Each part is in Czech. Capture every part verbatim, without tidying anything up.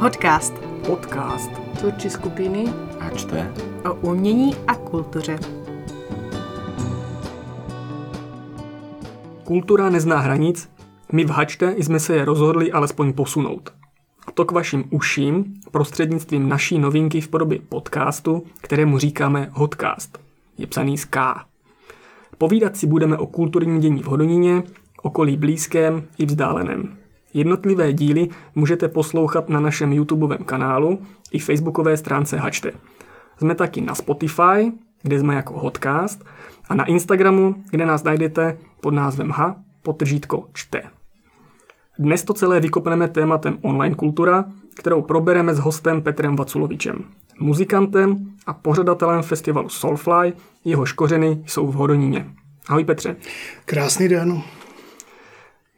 Podcast. Podcast. Tvůrčí skupiny. A čte. O umění a kultuře. Kultura nezná hranic, my v Hačte jsme se je rozhodli alespoň posunout. A to k vašim uším prostřednictvím naší novinky v podobě podcastu, kterému říkáme Hodcast. Je psaný z K. Povídat si budeme o kulturním dění v Hodoníně, okolí blízkém i vzdáleném. Jednotlivé díly můžete poslouchat na našem YouTubeovém kanálu i facebookové stránce Hačte. Jsme taky na Spotify, kde jsme jako Hodcast, a na Instagramu, kde nás najdete pod názvem H, podtržítko čte. Dnes to celé vykopneme tématem online kultura, kterou probereme s hostem Petrem Vaculovičem, muzikantem a pořadatelem festivalu Soulfly, jeho kořeny jsou v Hodoníně. Ahoj Petře. Krásný den.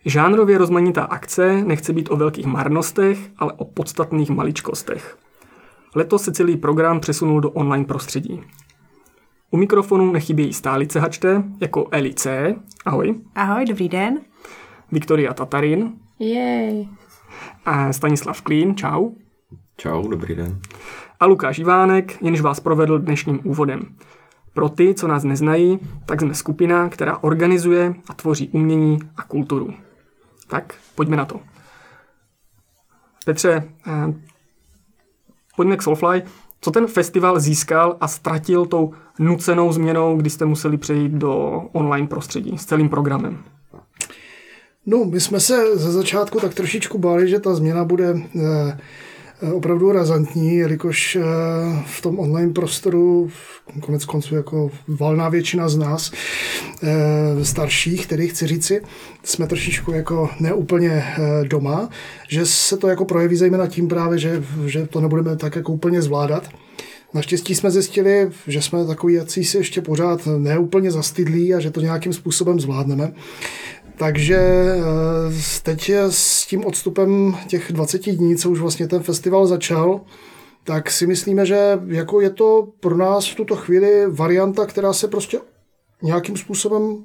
Žánrově rozmanitá akce nechce být o velkých marnostech, ale o podstatných maličkostech. Letos se celý program přesunul do online prostředí. U mikrofonu nechybějí stálice Hačte, jako Eli C. Ahoj. Ahoj, dobrý den. Viktoria Tatarin. Jej. A Stanislav Klín, čau. Čau, dobrý den. A Lukáš Ivánek, jenž vás provedl dnešním úvodem. Pro ty, co nás neznají, tak jsme skupina, která organizuje a tvoří umění a kulturu. Tak, pojďme na to. Petře, eh, pojďme k Soulfly. Co ten festival získal a ztratil tou nucenou změnou, kdy jste museli přejít do online prostředí s celým programem? No, my jsme se ze začátku tak trošičku báli, že ta změna bude eh, opravdu razantní, jelikož eh, v tom online prostoru, konec konců jako valná většina z nás, eh, starších, tedy chci říci, jsme trošičku jako neúplně eh, doma, že se to jako projeví zejména tím právě, že, že to nebudeme tak jako úplně zvládat. Naštěstí jsme zjistili, že jsme takový jacísi ještě pořád neúplně zastydlí a že to nějakým způsobem zvládneme. Takže teď s tím odstupem těch dvaceti dní, co už vlastně ten festival začal, tak si myslíme, že jako je to pro nás v tuto chvíli varianta, která se prostě nějakým způsobem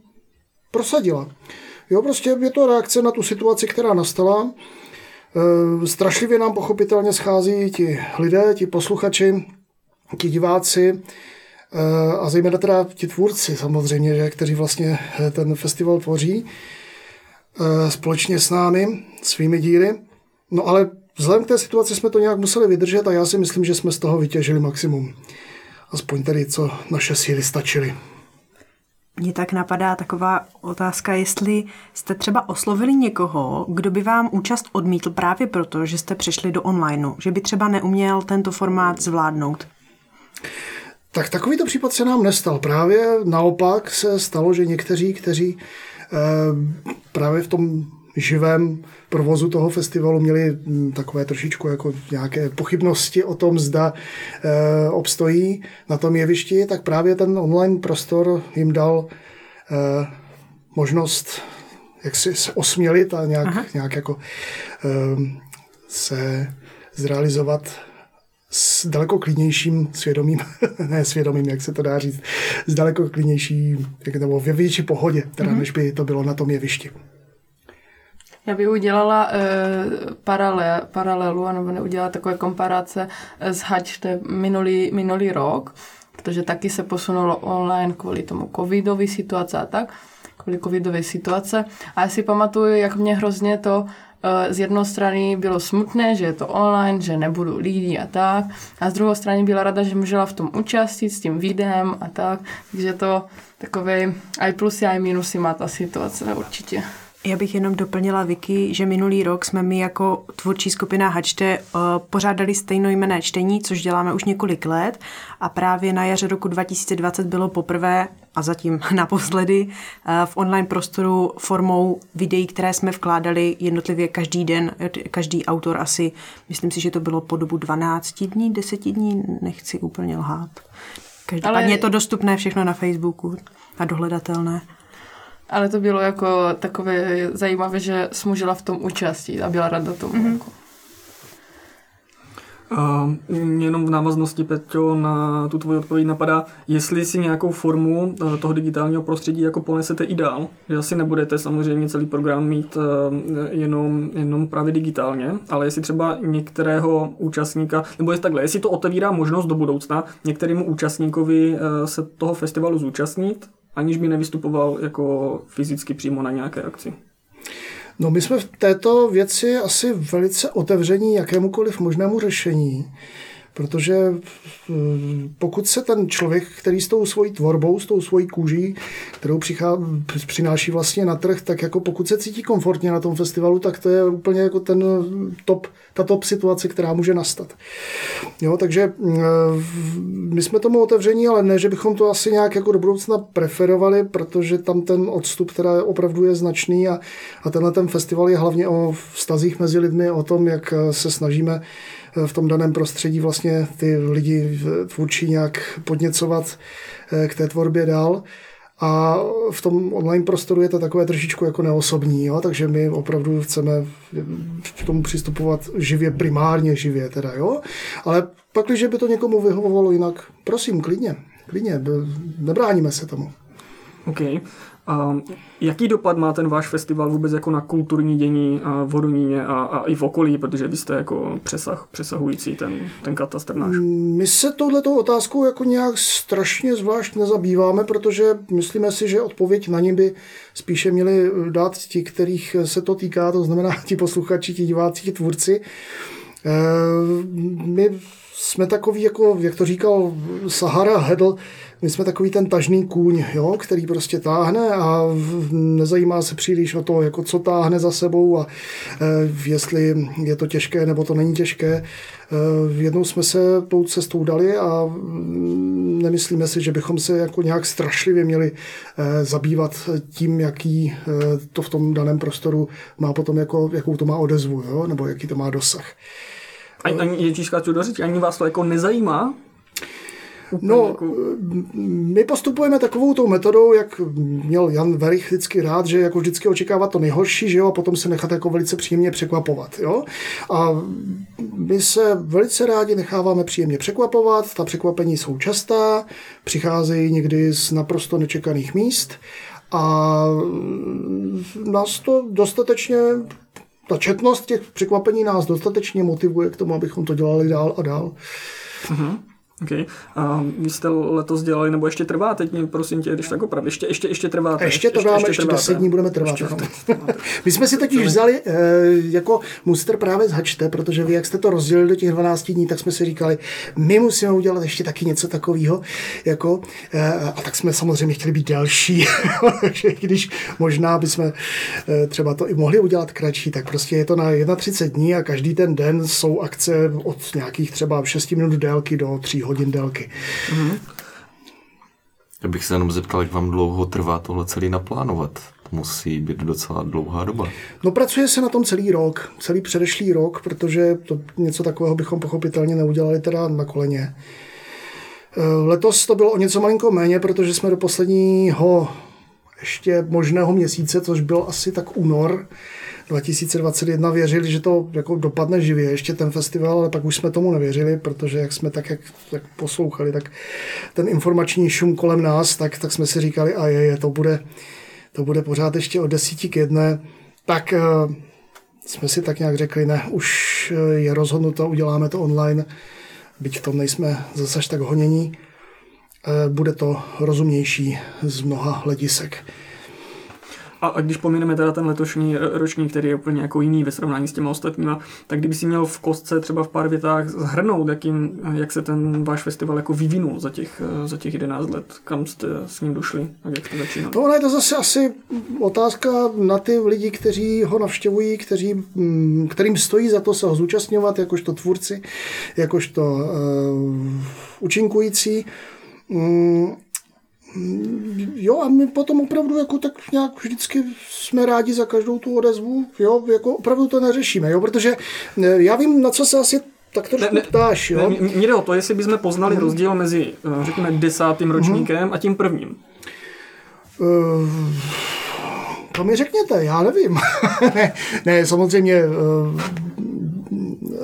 prosadila. Jo, prostě je to reakce na tu situaci, která nastala. Strašlivě nám pochopitelně schází ti lidé, ti posluchači, ti diváci, a zejména teda ti tvůrci samozřejmě, že, kteří vlastně ten festival tvoří společně s námi, svými díly. No ale vzhledem k té situaci jsme to nějak museli vydržet a já si myslím, že jsme z toho vytěžili maximum. Aspoň tedy, co naše síly stačily. Mně tak napadá taková otázka, jestli jste třeba oslovili někoho, kdo by vám účast odmítl právě proto, že jste přešli do online, že by třeba neuměl tento formát zvládnout. Tak takovýto případ se nám nestal. Právě naopak se stalo, že někteří, kteří eh, právě v tom živém provozu toho festivalu měli hm, takové trošičku jako nějaké pochybnosti o tom, zda eh, obstojí na tom jevišti, tak právě ten online prostor jim dal eh, možnost jak si se osmělit a nějak, nějak jako eh, se zrealizovat s daleko klidnějším svědomím, ne svědomím, jak se to dá říct, s daleko klidnější, nebo ve větší pohodě, teda mm-hmm. než by to bylo na tom jevišti. Já bych udělala e, paralel, paralelu, anebo neudělala takové komparace s Hačte minulý, minulý rok, protože taky se posunulo online kvůli tomu covidové situace a tak, kvůli covidové situace. A já si pamatuju, jak mě hrozně to z jedné strany bylo smutné, že je to online, že nebudu lidi a tak. A z druhé strany byla rada, že můžela v tom účastnit s tím videem a tak. Takže to takové aj plusy, aj minusy má ta situace určitě. Já bych jenom doplnila Vicky, že minulý rok jsme my jako tvůrčí skupina Hačte pořádali stejnojmenné čtení, což děláme už několik let a právě na jaře roku dva tisíce dvacet bylo poprvé a zatím naposledy v online prostoru formou videí, které jsme vkládali jednotlivě každý den, každý autor asi, myslím si, že to bylo po dobu dvanácti dní, deseti dní, nechci úplně lhát. Každopádně Ale... je to dostupné všechno na Facebooku a dohledatelné. Ale to bylo jako takové zajímavé, že jsi můžela v tom účastnit a byla rada tomu. Mm-hmm. Uh, jenom v návaznosti, Peťo, na tu tvoji odpověď napadá, jestli si nějakou formu toho digitálního prostředí jako ponesete i dál, že asi nebudete samozřejmě celý program mít uh, jenom, jenom právě digitálně, ale jestli třeba některého účastníka, nebo jestli takhle, jestli to otevírá možnost do budoucna některému účastníkovi uh, se toho festivalu zúčastnit, aniž by nevystupoval jako fyzicky přímo na nějaké akci. No, my jsme v této věci asi velice otevření jakémukoliv možnému řešení, protože pokud se ten člověk, který s tou svojí tvorbou, s tou svojí kůží, kterou přichá, přináší vlastně na trh, tak jako pokud se cítí komfortně na tom festivalu, tak to je úplně jako ten top, ta top situace, která může nastat. Jo, takže my jsme tomu otevření, ale ne, že bychom to asi nějak jako do budoucna preferovali, protože tam ten odstup teda opravdu je značný a, a tenhle ten festival je hlavně o vztazích mezi lidmi, o tom, jak se snažíme v tom daném prostředí vlastně ty lidi tvůrčí nějak podněcovat k té tvorbě dál. A v tom online prostoru je to takové trošičku jako neosobní, jo? Takže my opravdu chceme k tomu přistupovat živě, primárně živě teda, jo? Ale pak, když by to někomu vyhovovalo jinak, prosím, klidně, klidně, nebráníme se tomu. Okay. A jaký dopad má ten váš festival vůbec jako na kulturní dění v Hodoníně a, a i v okolí, protože vy jste jako přesah, přesahující ten, ten katastr náš? My se touhletou otázkou jako nějak strašně zvlášť nezabýváme, protože myslíme si, že odpověď na ní by spíše měli dát ti, kterých se to týká, to znamená ti posluchači, ti diváci, ti tvůrci. My jsme takový, jako, jak to říkal Sahara Hedl, my jsme takový ten tažný kůň, jo, který prostě táhne a nezajímá se příliš o to, jako co táhne za sebou a e, jestli je to těžké nebo to není těžké. E, jednou jsme se tou cestou dali a nemyslíme si, že bychom se jako nějak strašlivě měli e, zabývat tím, jaký e, to v tom daném prostoru má potom, jako, jakou to má odezvu, jo, nebo jaký to má dosah. Ani, ani, Ježíška, co doříct, ani vás to jako nezajímá? No, my postupujeme takovou tou metodou, jak měl Jan Werich vždycky rád, že jako vždycky očekávat to nejhorší, že jo, a potom se nechat jako velice příjemně překvapovat, jo. A my se velice rádi necháváme příjemně překvapovat, ta překvapení jsou častá, přicházejí někdy z naprosto nečekaných míst a nás to dostatečně... Ta četnost těch překvapení nás dostatečně motivuje k tomu, abychom to dělali dál a dál. Uh-huh. Okay. A vy jste letos dělali, nebo ještě trváte, prosím tě, když tak opravdu, ještě, ještě, ještě trváte. Ještě to dáme, ještě deset dní budeme trvat. My jsme si totiž vzali e, jako muster právě z Hačte, protože vy, jak jste to rozdělili do těch dvanácti dní, tak jsme si říkali, my musíme udělat ještě taky něco takového, jako, e, a tak jsme samozřejmě chtěli být delší, takže když možná bychom e, třeba to i mohli udělat kratší, tak prostě je to na třicet jedna dní a každý ten den jsou akce od nějakých třeba šesti minut délky do tří hodin délky. Mm-hmm. Já bych se jenom zeptal, jak vám dlouho trvá tohle celý naplánovat. Musí být docela dlouhá doba. No, pracuje se na tom celý rok, celý předešlý rok, protože to, něco takového bychom pochopitelně neudělali teda na koleně. Letos to bylo o něco malinko méně, protože jsme do posledního ještě možného měsíce, což byl asi tak únor dva tisíce dvacet jedna, věřili, že to jako dopadne živě ještě ten festival, ale pak už jsme tomu nevěřili, protože jak jsme tak, jak, jak poslouchali, tak ten informační šum kolem nás, tak, tak jsme si říkali, a je, je to, bude, to bude pořád ještě od desíti k jedné, tak uh, jsme si tak nějak řekli, ne, už je rozhodnuto, uděláme to online, byť v tom nejsme zase až tak honění, uh, bude to rozumnější z mnoha hledisek. A když pomineme teda ten letošní ročník, který je úplně jako jiný ve srovnání s těma ostatníma, tak kdyby si měl v kostce třeba v pár větách zhrnout, jak, jim, jak se ten váš festival jako vyvinul za těch, za těch jedenáct let, kam jste s ním došli a jak jste začínali? No, je to zase asi otázka na ty lidi, kteří ho navštěvují, kteří, kterým stojí za to se ho zúčastňovat, jakožto tvůrci, jakožto uh, účinkující. Um, Jo, a my potom opravdu jako tak nějak vždycky jsme rádi za každou tu odezvu, jo, jako opravdu to neřešíme, jo, protože já vím, na co se asi tak trošku ne, ne, ptáš, jo. Mně jde o to, jestli bychom poznali hmm. rozdíl mezi, řekněme, desátým ročníkem hmm. a tím prvním. Uh... To mi řekněte, já nevím. ne, ne, samozřejmě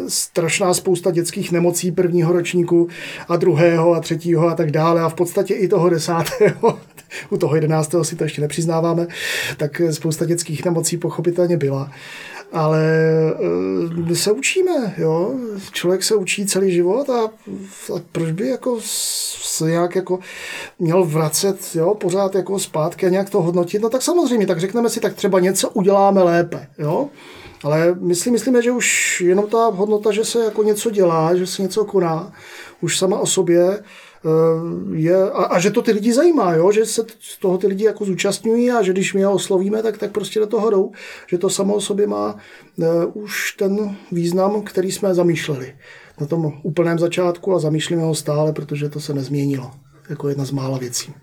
strašná spousta dětských nemocí prvního ročníku a druhého a třetího a tak dále a v podstatě i toho desátého, u toho jedenáctého si to ještě nepřiznáváme, tak spousta dětských nemocí pochopitelně byla. Ale my se učíme, jo. Člověk se učí celý život a, a proč by jako se nějak jako měl vracet, jo, pořád jako zpátky a nějak to hodnotit. No tak samozřejmě, tak řekneme si, tak třeba něco uděláme lépe, jo. Ale myslí, myslíme, že už jenom ta hodnota, že se jako něco dělá, že se něco koná, už sama o sobě je, a, a že to ty lidi zajímá, jo? Že se z toho ty lidi jako zúčastňují a že když my je oslovíme, tak, tak prostě do toho jdou, že to samo o sobě má e, už ten význam, který jsme zamýšleli na tom úplném začátku a zamýšlíme ho stále, protože to se nezměnilo jako jedna z mála věcí.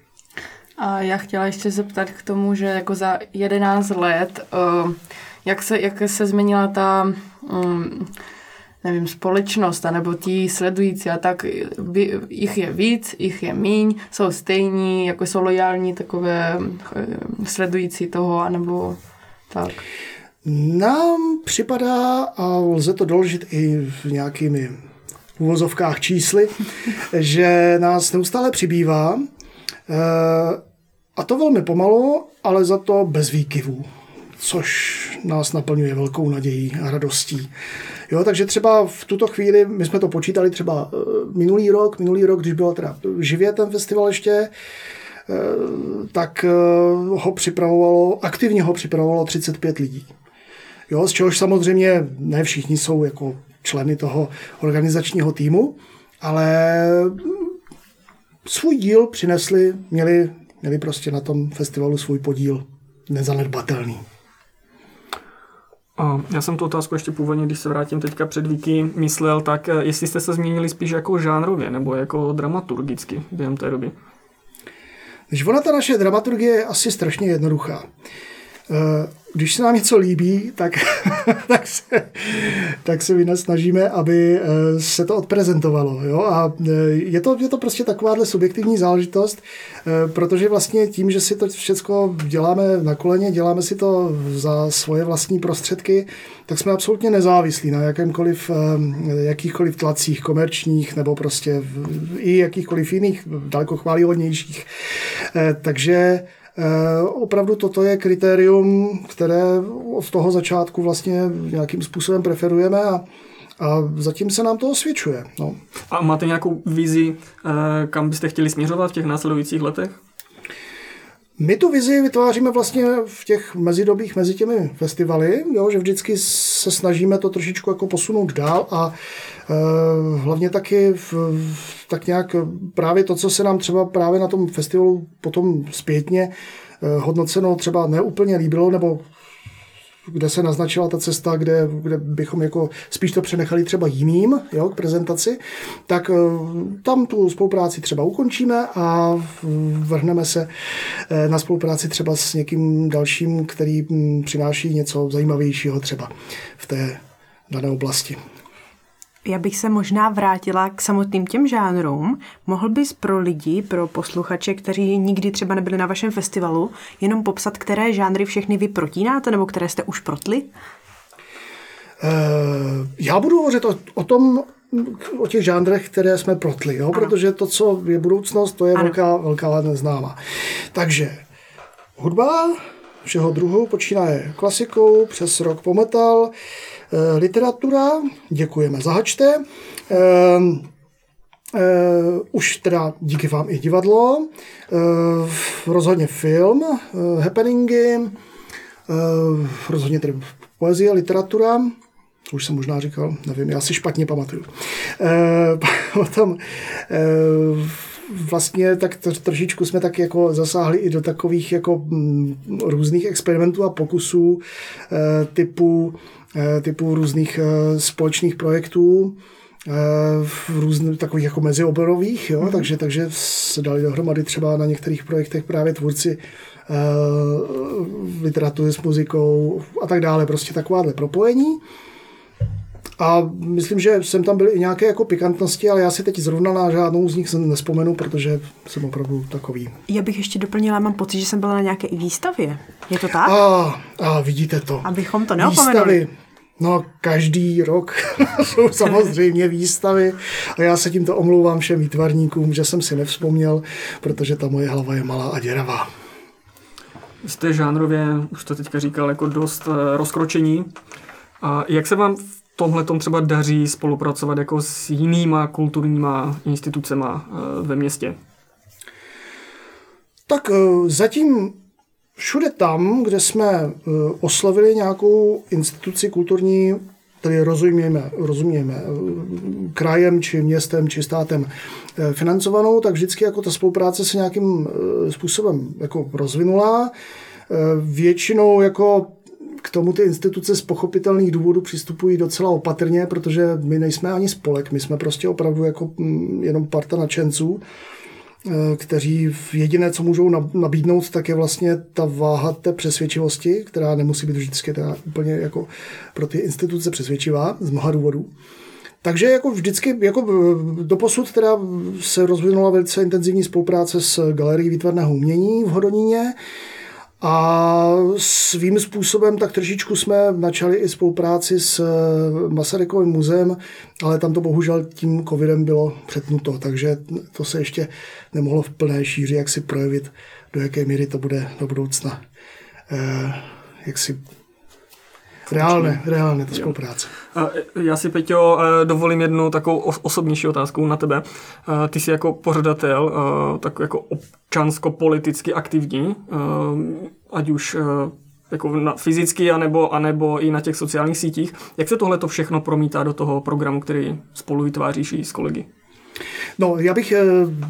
A já chtěla ještě zeptat k tomu, že jako za jedenáct let, uh, jak, se, jak se změnila ta... Um, nevím, společnost, anebo ti sledující a tak, jich je víc, jich je míň, jsou stejní, jako jsou lojální takové sledující toho, anebo tak. Nám připadá, a lze to doložit i v nějakými uvozovkách čísly, že nás neustále přibývá, a to velmi pomalu, ale za to bez výkyvů, což nás naplňuje velkou nadějí a radostí. Jo, takže třeba v tuto chvíli, my jsme to počítali třeba minulý rok, minulý rok, když byl teda živě ten festival ještě, tak ho připravovalo, aktivně ho připravovalo třicet pět lidí. Jo, z čehož samozřejmě ne všichni jsou jako členy toho organizačního týmu, ale svůj díl přinesli, měli, měli prostě na tom festivalu svůj podíl nezanedbatelný. Já jsem tu otázku ještě původně, když se vrátím teďka před Víky, myslel, tak jestli jste se změnili spíš jako žánrově nebo jako dramaturgicky během té doby. Když ona ta naše dramaturgie je asi strašně jednoduchá. Když se nám něco líbí, tak, tak, se, tak se vynasnažíme, aby se to odprezentovalo. Jo? A je to, je to prostě takováhle subjektivní záležitost, protože vlastně tím, že si to všechno děláme na koleně, děláme si to za svoje vlastní prostředky, tak jsme absolutně nezávislí na jakémkoliv, jakýchkoliv tlacích komerčních nebo prostě i jakýchkoliv jiných daleko chválihodnějších. Takže opravdu toto je kritérium, které od toho začátku vlastně nějakým způsobem preferujeme a, a zatím se nám to osvědčuje. No. A máte nějakou vizi, kam byste chtěli směřovat v těch následujících letech? My tu vizi vytváříme vlastně v těch mezidobích mezi těmi festivaly, jo, že vždycky se snažíme to trošičku jako posunout dál a e, hlavně taky v, tak nějak právě to, co se nám třeba právě na tom festivalu potom zpětně e, hodnoceno třeba neúplně líbilo, nebo kde se naznačila ta cesta, kde, kde bychom jako spíš to přenechali třeba jiným, jo, k prezentaci, tak tam tu spolupráci třeba ukončíme a vrhneme se na spolupráci třeba s někým dalším, který přináší něco zajímavějšího třeba v té dané oblasti. Já bych se možná vrátila k samotným těm žánrům. Mohl bys pro lidi, pro posluchače, kteří nikdy třeba nebyli na vašem festivalu, jenom popsat, které žánry všechny vy protínáte, nebo které jste už protli? Já budu hovořit o, o tom, o těch žánrech, které jsme protli, jo? Protože to, co je budoucnost, to je velká, velká neznámá. Takže hudba všeho druhu počínaje klasikou, přes rock po metal, literatura, děkujeme za hačte, e, e, už teda díky vám i divadlo, e, rozhodně film, e, happeningy, e, rozhodně tedy poezie, literatura, to už jsem možná říkal, nevím, já si špatně pamatuju. E, potom e, vlastně tak trošičku jsme tak jako zasáhli i do takových jako různých experimentů a pokusů e, typu typu různých společných projektů, různých takových jako mezioborových, jo? Mm. takže, takže se dali dohromady třeba na některých projektech právě tvůrci uh, literatury s muzikou a tak dále, prostě takováhle propojení. A myslím, že jsem tam byly i nějaké jako pikantnosti, ale já si teď zrovna na žádnou z nich nespomenu, protože jsem opravdu takový. Já bych ještě doplnila, mám pocit, že jsem byla na nějaké výstavě. Je to tak? A, a vidíte to. Abychom to neopomenuli. Výstavy. No, každý rok jsou samozřejmě výstavy a já se tímto omlouvám všem výtvarníkům, že jsem si nevzpomněl, protože ta moje hlava je malá a děravá. Jste žánrově, už to teďka říkal, jako dost rozkročení. A jak se vám v tomhletom třeba daří spolupracovat jako s jinýma kulturníma institucema ve městě? Tak zatím všude tam, kde jsme oslavili nějakou instituci kulturní, tedy rozumíme, rozumíme krajem, či městem, či státem financovanou, tak vždycky jako ta spolupráce se nějakým způsobem jako rozvinula. Většinou jako k tomu ty instituce z pochopitelných důvodů přistupují docela opatrně, protože my nejsme ani spolek, my jsme prostě opravdu jako jenom parta nadšenců, kteří jediné, co můžou nabídnout, tak je vlastně ta váha té přesvědčivosti, která nemusí být vždycky teda úplně jako pro ty instituce přesvědčivá z mnoha důvodů. Takže jako vždycky, jako doposud teda se rozvinula velice intenzivní spolupráce s Galerií výtvarného umění v Hodoníně a svým způsobem tak trošičku jsme začali i spolupráci s Masarykovým muzeem, ale tam to bohužel tím covidem bylo přetnuto, takže to se ještě nemohlo v plné šíři jak si projevit, do jaké míry to bude do budoucna. Eh, jak si reálné, reálné ta spolupráce. Já si, Peťo, dovolím jednu takovou osobnější otázku na tebe. Ty jsi jako pořadatel, tak jako občansko-politicky aktivní, ať už jako na fyzicky, anebo, anebo i na těch sociálních sítích. Jak se tohle to všechno promítá do toho programu, který spolu vytváříš i s kolegy? No, já bych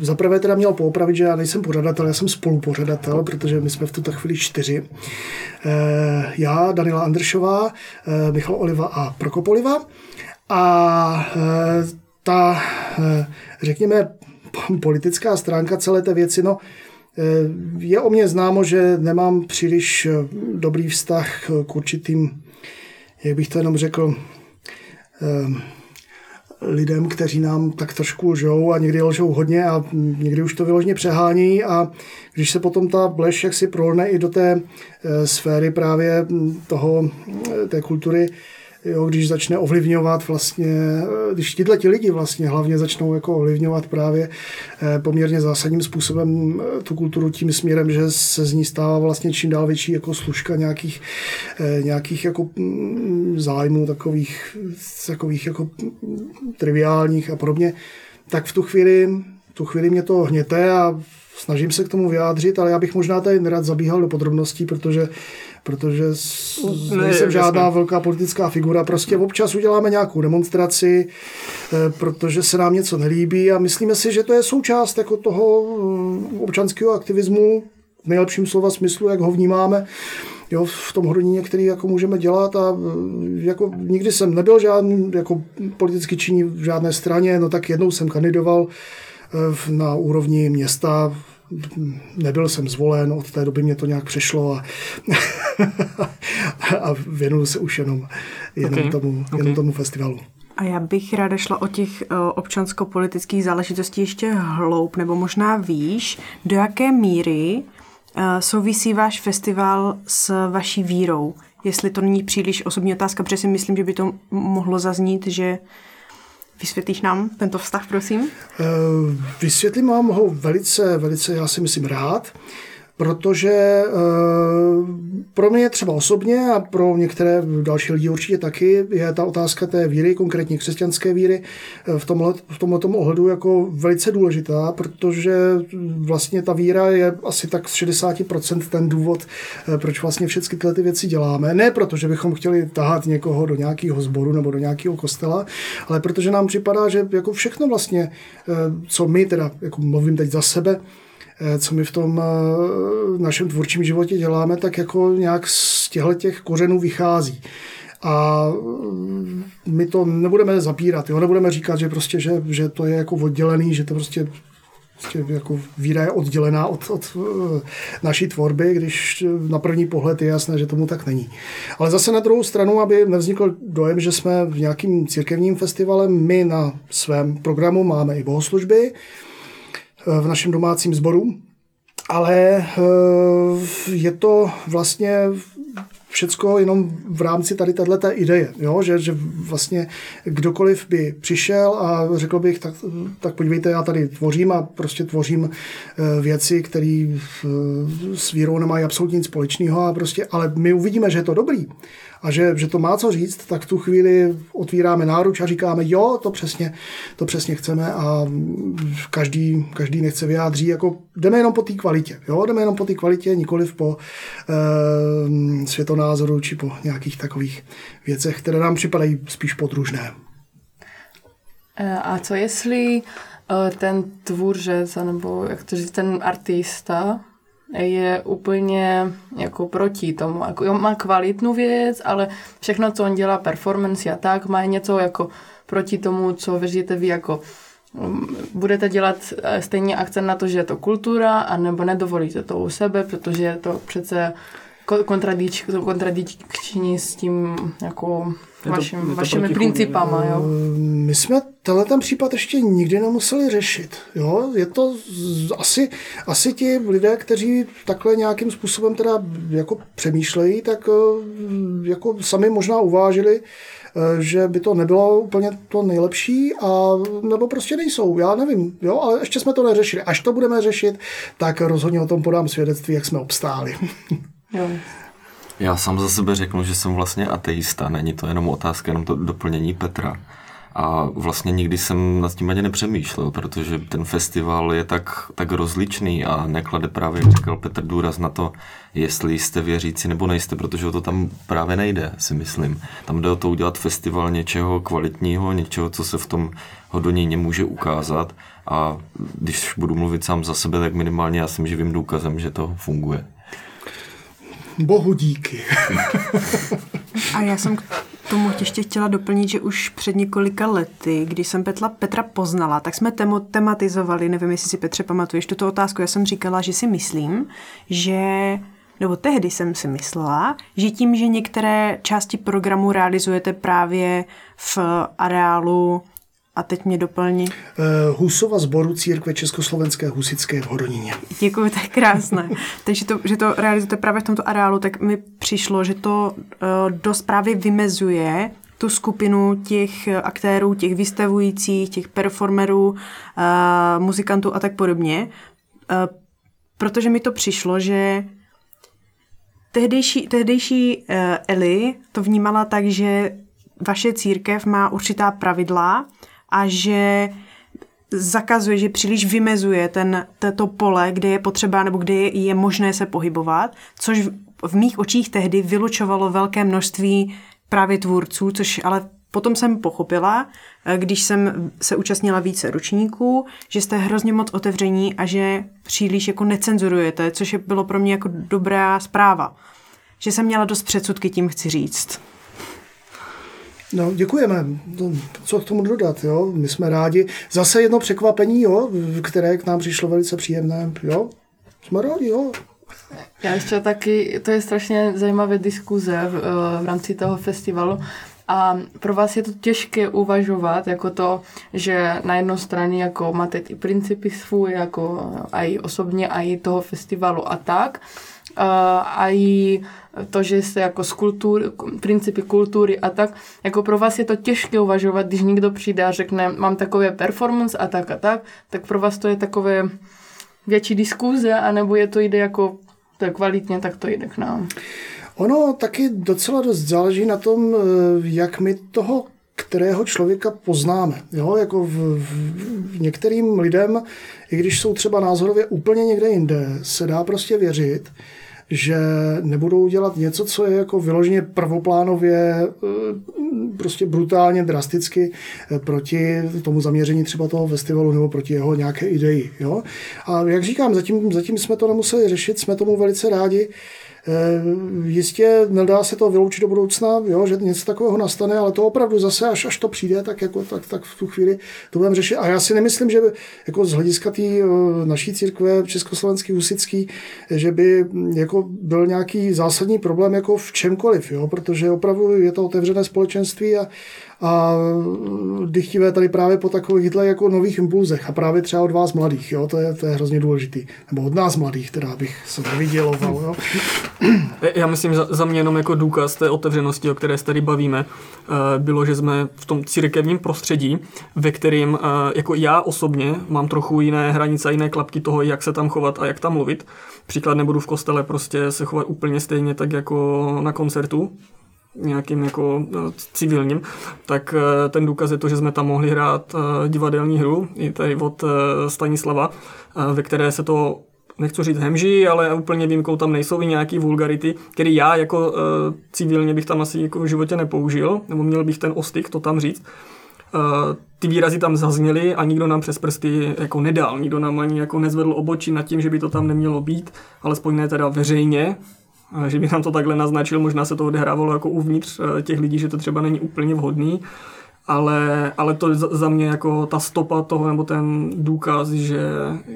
zaprvé teda měl poopravit, že já nejsem pořadatel, já jsem spolupořadatel, protože my jsme v tuto chvíli čtyři. Já, Daniela Andršová, Michal Oliva a Prokop Oliva. A ta, řekněme, politická stránka celé té věci, no, je o mě známo, že nemám příliš dobrý vztah k určitým, jak bych to jenom řekl, lidem, kteří nám tak trošku lžou a někdy lžou hodně a někdy už to vyložně přehání a když se potom ta blež jaksi prolne i do té e, sféry právě toho, té kultury, jo, když začne ovlivňovat vlastně, když tyhle ti lidi vlastně hlavně začnou jako ovlivňovat právě e, poměrně zásadním způsobem tu kulturu tím směrem, že se z ní stává vlastně čím dál větší jako služka nějakých, e, nějakých jako m, zájmů takových, takových jako triviálních a podobně, tak v tu chvíli, tu chvíli mě to hněte a snažím se k tomu vyjádřit, ale já bych možná tady nerad zabíhal do podrobností, protože, protože ne, nejsem žádná jasný. Velká politická figura. Prostě občas uděláme nějakou demonstraci, protože se nám něco nelíbí a myslíme si, že to je součást jako toho občanského aktivismu v nejlepším slova smyslu, jak ho vnímáme. Jo, v tom Hodoníně, který jako můžeme dělat a jako nikdy jsem nebyl žádný jako politicky činný v žádné straně, no tak jednou jsem kandidoval na úrovni města, nebyl jsem zvolen, od té doby mě to nějak přešlo a, a věnuju se už jenom, jenom, okay. tomu, jenom okay. tomu festivalu. A já bych ráda šla o těch občansko-politických záležitostí ještě hloub, nebo možná výš, do jaké míry souvisí váš festival s vaší vírou. Jestli to není příliš osobní otázka, protože si myslím, že by to mohlo zaznít, že vysvětlíš nám tento vztah, prosím? Vysvětlím vám ho velice, velice, já si myslím, rád, protože pro mě třeba osobně a pro některé další lidi určitě taky je ta otázka té víry, konkrétně křesťanské víry, v tomhle, v tomhletom ohledu jako velice důležitá, protože vlastně ta víra je asi tak z šedesát procent ten důvod, proč vlastně všechny tyhle ty věci děláme. Ne proto, že bychom chtěli tahat někoho do nějakého sboru nebo do nějakého kostela, ale protože nám připadá, že jako všechno vlastně, co my teda, jako mluvím teď za sebe, co my v tom našem tvůrčím životě děláme, tak jako nějak z těchto těch kořenů vychází. A my to nebudeme zapírat, jo? Nebudeme říkat, že, prostě, že, že to je jako oddělený, že to prostě, prostě jako víra je oddělená od, od naší tvorby, když na první pohled je jasné, že tomu tak není. Ale zase na druhou stranu, aby nevznikl dojem, že jsme v nějakým církevním festivalem, my na svém programu máme i bohoslužby, v našem domácím sboru, ale je to vlastně všecko jenom v rámci tady téhleté ideje, jo? Že, že vlastně kdokoliv by přišel a řekl bych, tak, tak podívejte, já tady tvořím a prostě tvořím věci, které s vírou nemají absolutně nic společného, a prostě, ale my uvidíme, že je to dobrý a že, že to má co říct, tak v tu chvíli otvíráme náruč a říkáme, jo, to přesně, to přesně chceme, a každý, každý nechce vyjádří, jako jdeme jenom po té kvalitě, jo, jdeme jenom po té kvalitě, nikoliv po e, světonázoru či po nějakých takových věcech, které nám připadají spíš podružné. A co jestli ten tvůrčec, nebo jak to říct, ten artista je úplně jako proti tomu. On má kvalitní věc, ale všechno, co on dělá, performance a tak, má něco jako proti tomu, co věříte vy, jako budete dělat stejně akcent na to, že je to kultura, anebo nedovolíte to u sebe, protože je to přece kontradič, kontradiční s tím jako to, vašim, vašimi principama. Jo? My jsme tenhle ten případ ještě nikdy nemuseli řešit. Jo? Je to z, asi, asi ti lidé, kteří takhle nějakým způsobem teda jako přemýšlejí, tak jako sami možná uvážili, že by to nebylo úplně to nejlepší, a nebo prostě nejsou, já nevím, jo, ale ještě jsme to neřešili. Až to budeme řešit, tak rozhodně o tom podám svědectví, jak jsme obstáli. Jo. Já sám za sebe řeknu, že jsem vlastně ateista, není to jenom otázka, jenom to doplnění Petra. A vlastně nikdy jsem nad tím ani nepřemýšlel, protože ten festival je tak, tak rozličný a neklade právě, jak říkal Petr, důraz na to, jestli jste věřící nebo nejste, protože o to tam právě nejde, si myslím. Tam jde o to udělat festival něčeho kvalitního, něčeho, co se v tom Hodoníně může ukázat, a když budu mluvit sám za sebe, tak minimálně já jsem živým důkazem, že to funguje. Bohu díky. A já jsem k tomu ještě chtěla doplnit, že už před několika lety, když jsem Petra, Petra poznala, tak jsme temo, tematizovali, nevím, jestli si, Petře, pamatuješ tuto otázku, já jsem říkala, že si myslím, že, nebo tehdy jsem si myslela, že tím, že některé části programu realizujete právě v areálu, a teď mě doplní, Husova sboru Církve Československé husitské v Hodoníně. Děkuji, to je krásné. Takže to, že to realizujete právě v tomto areálu, tak mi přišlo, že to dost právě vymezuje tu skupinu těch aktérů, těch vystavujících, těch performerů, muzikantů a tak podobně. Protože mi to přišlo, že tehdejší, tehdejší Eli to vnímala tak, že vaše církev má určitá pravidla, a že zakazuje, že příliš vymezuje ten, to pole, kde je potřeba nebo kde je, je možné se pohybovat, což v, v mých očích tehdy vylučovalo velké množství právě tvůrců, což ale potom jsem pochopila, když jsem se účastnila více ročníků, že jste hrozně moc otevření a že příliš jako necenzurujete, což bylo pro mě jako dobrá zpráva. Že jsem měla dost předsudky, tím chci říct. No, děkujeme. Co k tomu dodat, jo? My jsme rádi. Zase jedno překvapení, jo? Které k nám přišlo velice příjemné, jo? Jsme rádi, jo? Já ještě taky, to je strašně zajímavé diskuze v, v rámci toho festivalu. A pro vás je to těžké uvažovat, jako to, že na jednu straně jako máte i principy svůj, jako aj osobně, aj toho festivalu a tak. A i to, že jste jako z kultury, principy kultury a tak, jako pro vás je to těžké uvažovat, když někdo přijde a řekne, mám takové performance a tak a tak, tak pro vás to je takové větší diskuze, anebo je to jde jako tak kvalitně, tak to jde k nám. Ono taky docela dost záleží na tom, jak my toho kterého člověka poznáme. Jo? Jako v, v některým lidem, i když jsou třeba názorově úplně někde jinde, se dá prostě věřit, že nebudou dělat něco, co je jako vyloženě prvoplánově prostě brutálně drasticky proti tomu zaměření třeba toho festivalu nebo proti jeho nějaké ideji. Jo? A jak říkám, zatím, zatím jsme to nemuseli řešit, jsme tomu velice rádi. Jistě nedá se to vyloučit do budoucna, jo, že něco takového nastane, ale to opravdu zase, až, až to přijde, tak, jako, tak, tak v tu chvíli to budeme řešit. A já si nemyslím, že jako z hlediska té naší církve československý husitský, že by jako byl nějaký zásadní problém jako v čemkoliv, jo, protože opravdu je to otevřené společenství a a dychtivé tady právě po takovýchhle jako nových impulzech a právě třeba od vás mladých, jo, to je, to je hrozně důležitý. Nebo od nás mladých, teda bych se nevyděloval, jo. Já myslím za, za mě jenom jako důkaz té otevřenosti, o které se tady bavíme, bylo, že jsme v tom církevním prostředí, ve kterým jako já osobně mám trochu jiné hranice a jiné klapky toho, jak se tam chovat a jak tam mluvit. Příklad, nebudu v kostele prostě se chovat úplně stejně tak jako na koncertu, nějakým jako civilním, tak ten důkaz je to, že jsme tam mohli hrát divadelní hru, i tady od Stanislava, ve které se to, nechci říct hemží, ale úplně výjimkou tam nejsou i nějaký vulgarity, který já jako civilně bych tam asi jako v životě nepoužil, nebo měl bych ten ostyk to tam říct. Ty výrazy tam zazněly a nikdo nám přes prsty jako nedal, nikdo nám ani jako nezvedl obočí nad tím, že by to tam nemělo být, alespoň ne teda veřejně, že by nám to takhle naznačil, možná se to odehrávalo jako uvnitř těch lidí, že to třeba není úplně vhodný, ale, ale to za mě jako ta stopa toho, nebo ten důkaz, že,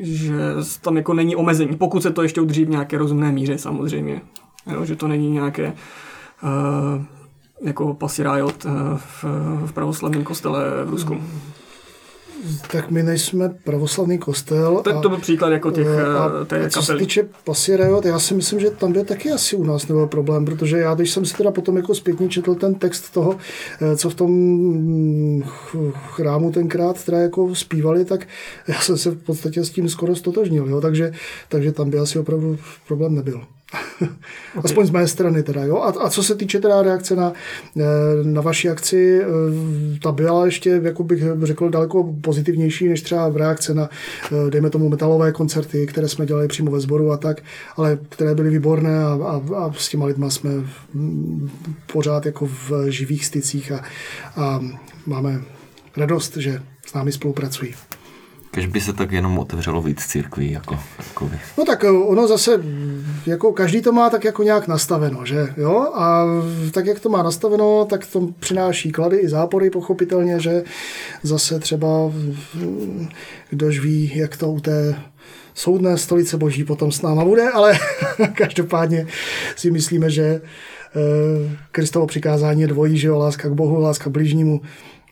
že tam jako není omezení, pokud se to ještě udrží v nějaké rozumné míře samozřejmě, jo, že to není nějaké uh, jako pasirajot v, v pravoslavním kostele v Rusku. Tak my nejsme pravoslavný kostel. To, to byl příklad jako těch a, té a co kapely. Se týče pasirajot, já si myslím, že tam byl taky asi u nás nebyl problém, protože já, když jsem si teda potom jako zpětně četl ten text toho, co v tom chrámu tenkrát teda jako zpívali, tak já jsem se v podstatě s tím skoro stotožnil, jo? Takže, takže tam by asi opravdu problém nebyl. Aspoň okay. Z mé strany teda, jo. A, a co se týče teda reakce na, na vaši akci, ta byla ještě, jako bych řekl, daleko pozitivnější, než třeba v reakce na, dejme tomu, metalové koncerty, které jsme dělali přímo ve sboru a tak, ale které byly výborné a, a, a s těma lidma jsme pořád jako v živých stycích a, a máme radost, že s námi spolupracují. Kež by se tak jenom otevřelo víc církví jako takový. No tak ono zase, jako každý to má tak jako nějak nastaveno, že jo? A tak, jak to má nastaveno, tak to přináší klady i zápory, pochopitelně, že zase třeba kdož ví, jak to u té soudné stolice boží potom s náma bude, ale každopádně si myslíme, že Kristovo přikázání je dvojí, že jo? Láska k Bohu, láska k blížnímu.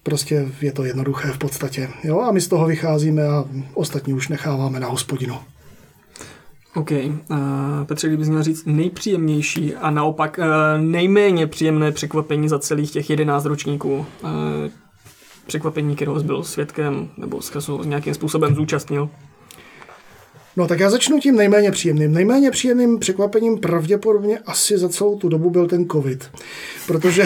Prostě je to jednoduché v podstatě. Jo? A my z toho vycházíme a ostatní už necháváme na hospodinu. OK. Uh, Petře, kdybys měl říct nejpříjemnější a naopak uh, nejméně příjemné překvapení za celých těch jedenáct ročníků. Uh, překvapení, kterého byl svědkem nebo skrzu nějakým způsobem zúčastnil. No tak já začnu tím nejméně příjemným. Nejméně příjemným překvapením pravděpodobně asi za celou tu dobu byl ten COVID. Protože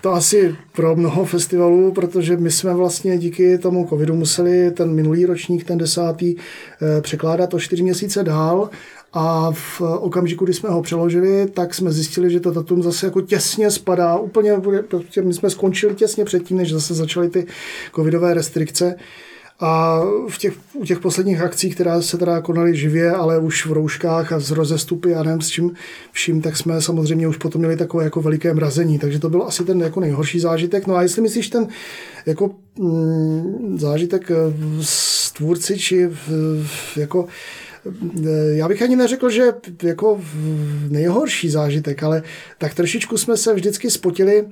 to asi pro mnoho festivalů, protože my jsme vlastně díky tomu COVIDu museli ten minulý ročník, ten desátý, překládat o čtyři měsíce dál. A v okamžiku, kdy jsme ho přeložili, tak jsme zjistili, že to datum zase jako těsně spadá. Úplně, protože my jsme skončili těsně předtím, než zase začaly ty covidové restrikce. A v těch, u těch posledních akcí, která se teda konaly živě, ale už v rouškách a z rozestupy a nevím s čím vším, tak jsme samozřejmě už potom měli takové jako veliké mrazení, takže to byl asi ten jako nejhorší zážitek. No a jestli myslíš ten jako mm, zážitek z tvůrci, či v, jako já bych ani neřekl, že jako nejhorší zážitek, ale tak trošičku jsme se vždycky spotili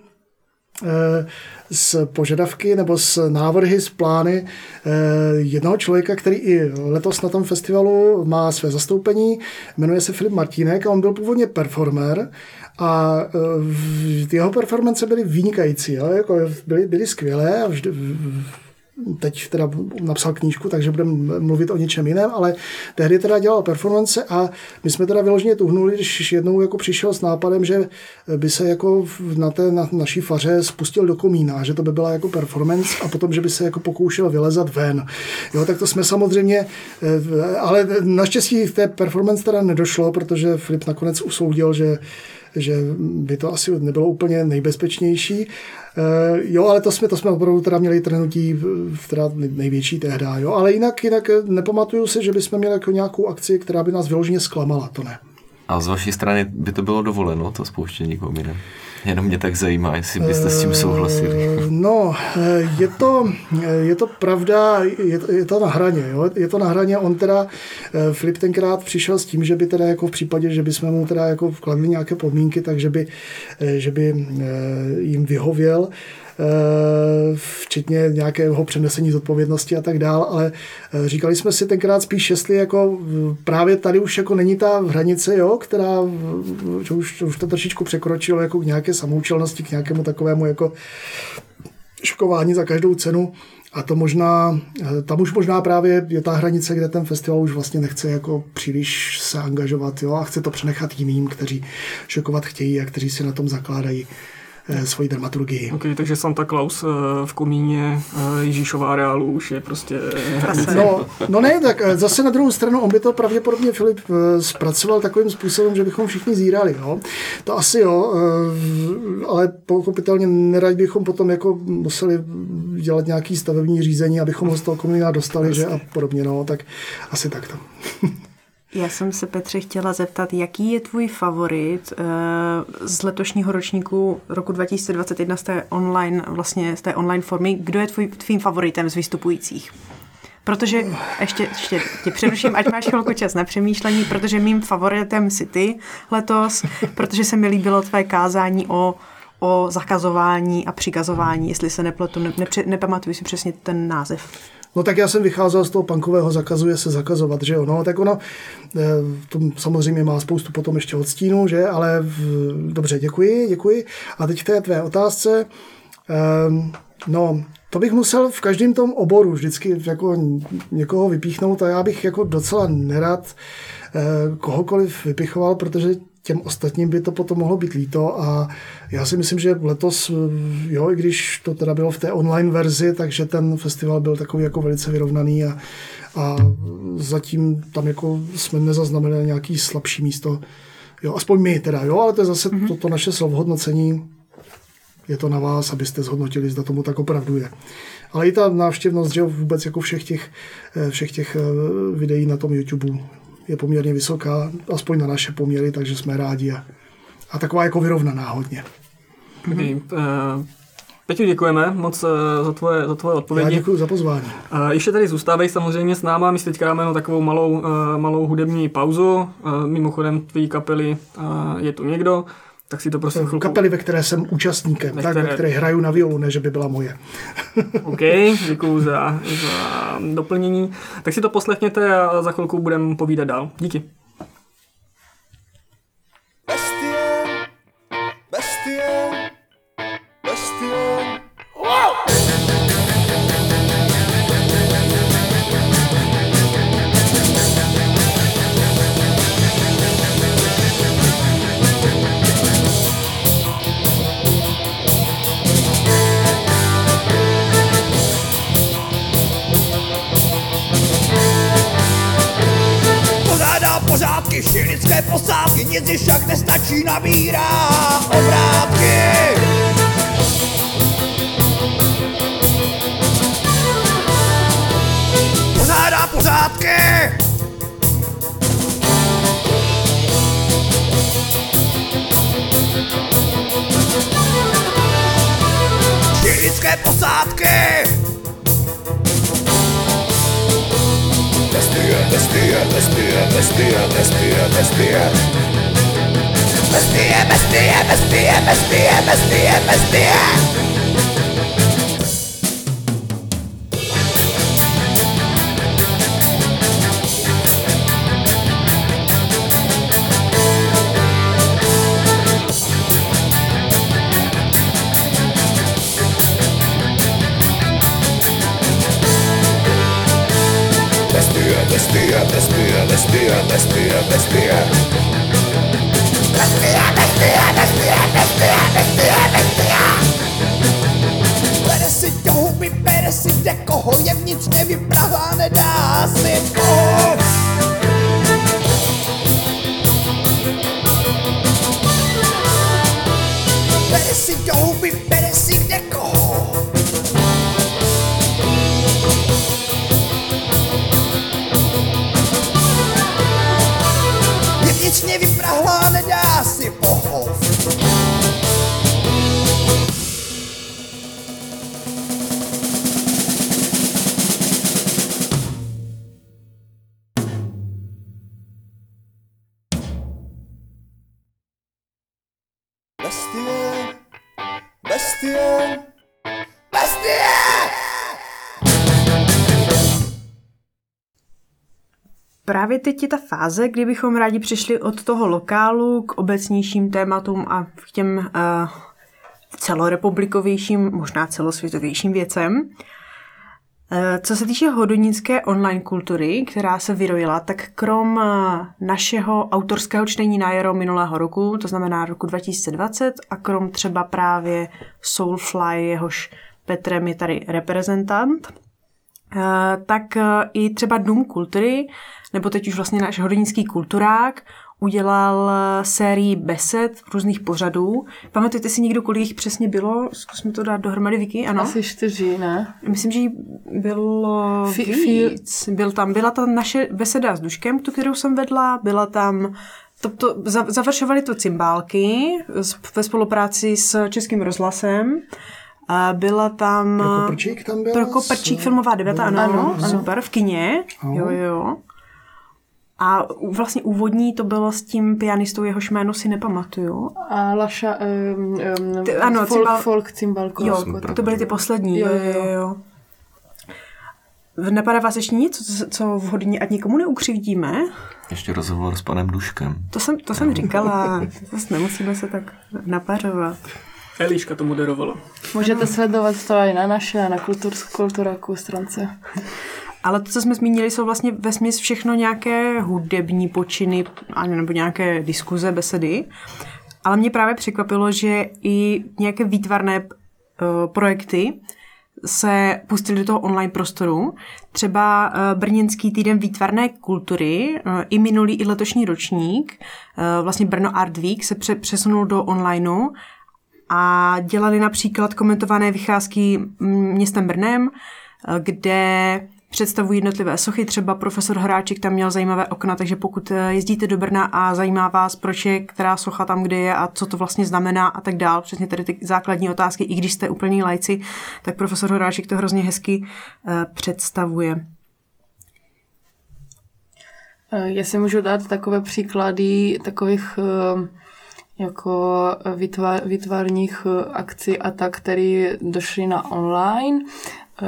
z požadavky nebo z návrhy, z plány jednoho člověka, který i letos na tom festivalu má své zastoupení, jmenuje se Filip Martínek a on byl původně performer a jeho performance byly vynikající, jo? Jako byly, byly skvělé a vždy, teď teda napsal knížku, takže budeme mluvit o něčem jiném, ale tehdy teda dělal performance a my jsme teda vyloženě tuhnuli, když jednou jako přišel s nápadem, že by se jako na té na naší faře spustil do komína, že to by byla jako performance a potom, že by se jako pokoušel vylezat ven. Jo, tak to jsme samozřejmě, ale naštěstí té performance teda nedošlo, protože Filip nakonec usoudil, že že by to asi nebylo úplně nejbezpečnější. Jo, ale to jsme, to jsme opravdu teda měli trhnutí teda největší tehda, jo. Ale jinak, jinak nepamatuju si, že bychom měli jako nějakou akci, která by nás vyloženě zklamala, to ne. A z vaší strany by to bylo dovoleno, to spouštění komínem? Jenom mě tak zajímá, jestli byste s tím souhlasili. No, je to, je to pravda, je to, je to na hraně. Jo? Je to na hraně, on teda, Filip tenkrát přišel s tím, že by teda jako v případě, že by jsme mu teda jako vkladli nějaké podmínky, takže by, že by jim vyhověl, včetně nějakého přenesení zodpovědnosti a tak dál, ale říkali jsme si tenkrát spíš, jestli jako právě tady už jako není ta hranice, jo, která že už, už to trošičku překročilo jako k nějaké samoučelnosti, k nějakému takovému jako šokování za každou cenu. A to možná, tam už možná právě je ta hranice, kde ten festival už vlastně nechce jako příliš se angažovat, jo, a chce to přenechat jiným, kteří šokovat chtějí a kteří si na tom zakládají svoji dramaturgii. Okay, takže Santa Claus v komíně Ježíšova areálu už je prostě... No, no ne, tak zase na druhou stranu, on by to pravděpodobně Filip zpracoval takovým způsobem, že bychom všichni zírali. Jo? To asi jo, ale pochopitelně nerad bychom potom jako museli dělat nějaký stavební řízení, abychom ho z toho komína dostali, vlastně. Že a podobně, no, tak asi tak to. Já jsem se, Petře, chtěla zeptat, jaký je tvůj favorit z letošního ročníku roku dva tisíce dvacet jedna z té online, vlastně z té online formy. Kdo je tvůj, tvým favoritem z vystupujících? Protože, ještě, ještě tě přeruším, ať máš chvilku čas na přemýšlení, protože mým favoritem jsi ty letos, protože se mi líbilo tvé kázání o, o zakazování a přikazování, jestli se nepletu, nepře, nepamatuji si přesně ten název. No tak já jsem vycházel z toho punkového zakazuje se zakazovat, že jo, no tak ono to samozřejmě má spoustu potom ještě odstínů, že, ale v, dobře, děkuji, děkuji. A teď k té tvé otázce, ehm, no to bych musel v každém tom oboru vždycky jako někoho vypíchnout a já bych jako docela nerad eh, kohokoliv vypichoval, protože těm ostatním by to potom mohlo být líto a já si myslím, že letos, jo, i když to teda bylo v té online verzi, takže ten festival byl takový jako velice vyrovnaný a, a zatím tam jako jsme nezaznamenali nějaký slabší místo, jo, aspoň my teda, jo, ale to je zase mm-hmm. toto naše slovohodnocení, je to na vás, abyste zhodnotili, zda tomu tak opravdu je. Ale i ta návštěvnost, že vůbec jako všech těch, všech těch videí na tom YouTube je poměrně vysoká, aspoň na naše poměry, takže jsme rádi a, a taková jako vyrovnaná hodně. Okay. Uh, teď ti děkujeme moc za tvoje, za tvoje odpovědi. Já děkuji za pozvání. Uh, ještě tady zůstávej samozřejmě s náma, my si teď dáme no takovou malou, uh, malou hudební pauzu, uh, mimochodem tvý kapely uh, je tu někdo, tak si to prosím chvilku... Kapely, ve které jsem účastníkem, ve které, tak, ve které hraju na violu, ne, že by byla moje. OK, děkuju za, za doplnění. Tak si to poslechněte a za chvilku budeme povídat dál. Díky. Bestie, bestie, bestie. Wow! Pořádky, všelické posádky, nic již však nestačí, nabírá obrátky. Pořádá pořádky. Všelické posádky. Bestie, bestie, bestie, bestie, bestie, bestie. Bestie, bestie, bestie, bestie, bestie, bestie. Bestie, bestie, bestie, bestie, bestie. Bestie, bestie, bestie, bestie, bestie, bestie. Bere si tě huby, bere si tě koho, jevnitř nevyprahlá, nedá si koho. Bere si tě huby, bere si kde koho. Věčně vyprahlá, nedá si pohov. Bastion! Bastion! Právě teď je ta fáze, kdy bychom rádi přišli od toho lokálu k obecnějším tématům a k těm uh, celorepublikovějším, možná celosvětovějším věcem. Co se týče hodonínské online kultury, která se vyrojila, tak krom našeho autorského čtení na jaro minulého roku, to znamená roku dva tisíce dvacet, a krom třeba právě Soulfly, jehož Petrem je tady reprezentant, tak i třeba Dům kultury, nebo teď už vlastně náš hodonínský kulturák, udělal sérii besed různých pořadů. Pamatujete si někdo, kolik jich přesně bylo? Zkusme to dát dohromady, Vicky, ano? Asi čtyři, ne? Myslím, že jí bylo F- víc. Byl tam, byla ta naše beseda s Duškem, tu, kterou jsem vedla, byla tam, to, to, završovaly to cymbálky ve spolupráci s Českým rozhlasem. A byla tam... Prokop Prčík tam byl? Prokop Prčík, filmová debata, ano, ano, ano, super, v kině, ano. jo, jo. A vlastně úvodní to bylo s tím pianistou, jehož jméno si nepamatuju. A Laša, um, um, ty, ano, folk, cymbal, folk cymbalko. Jo, to byly ty poslední. Jo, jo, jo. Napadá vás ještě něco, co, co vhodně, ať nikomu neukřivdíme? Ještě rozhovor s panem Duškem. To jsem, to jsem říkala, zase nemusíme se tak napařovat. Eliška to moderovala. Můžete sledovat to i na naše, na Kulturaku stránce. Ale to, co jsme zmínili, jsou vlastně vesměs všechno nějaké hudební počiny nebo nějaké diskuze, besedy. Ale mě právě překvapilo, že i nějaké výtvarné uh, projekty se pustily do toho online prostoru. Třeba uh, brněnský týden výtvarné kultury, uh, i minulý, i letošní ročník, uh, vlastně Brno Art Week se pře- přesunul do onlineu a dělali například komentované vycházky městem Brnem, uh, kde... představují jednotlivé sochy, třeba profesor Horáček tam měl zajímavé okna, takže pokud jezdíte do Brna a zajímá vás, proč je která socha tam, kde je a co to vlastně znamená a tak dál, přesně tady ty základní otázky, i když jste úplní lajci, tak profesor Horáček to hrozně hezky představuje. Já si můžu dát takové příklady takových jako výtvarných akcí a tak, které došly na online.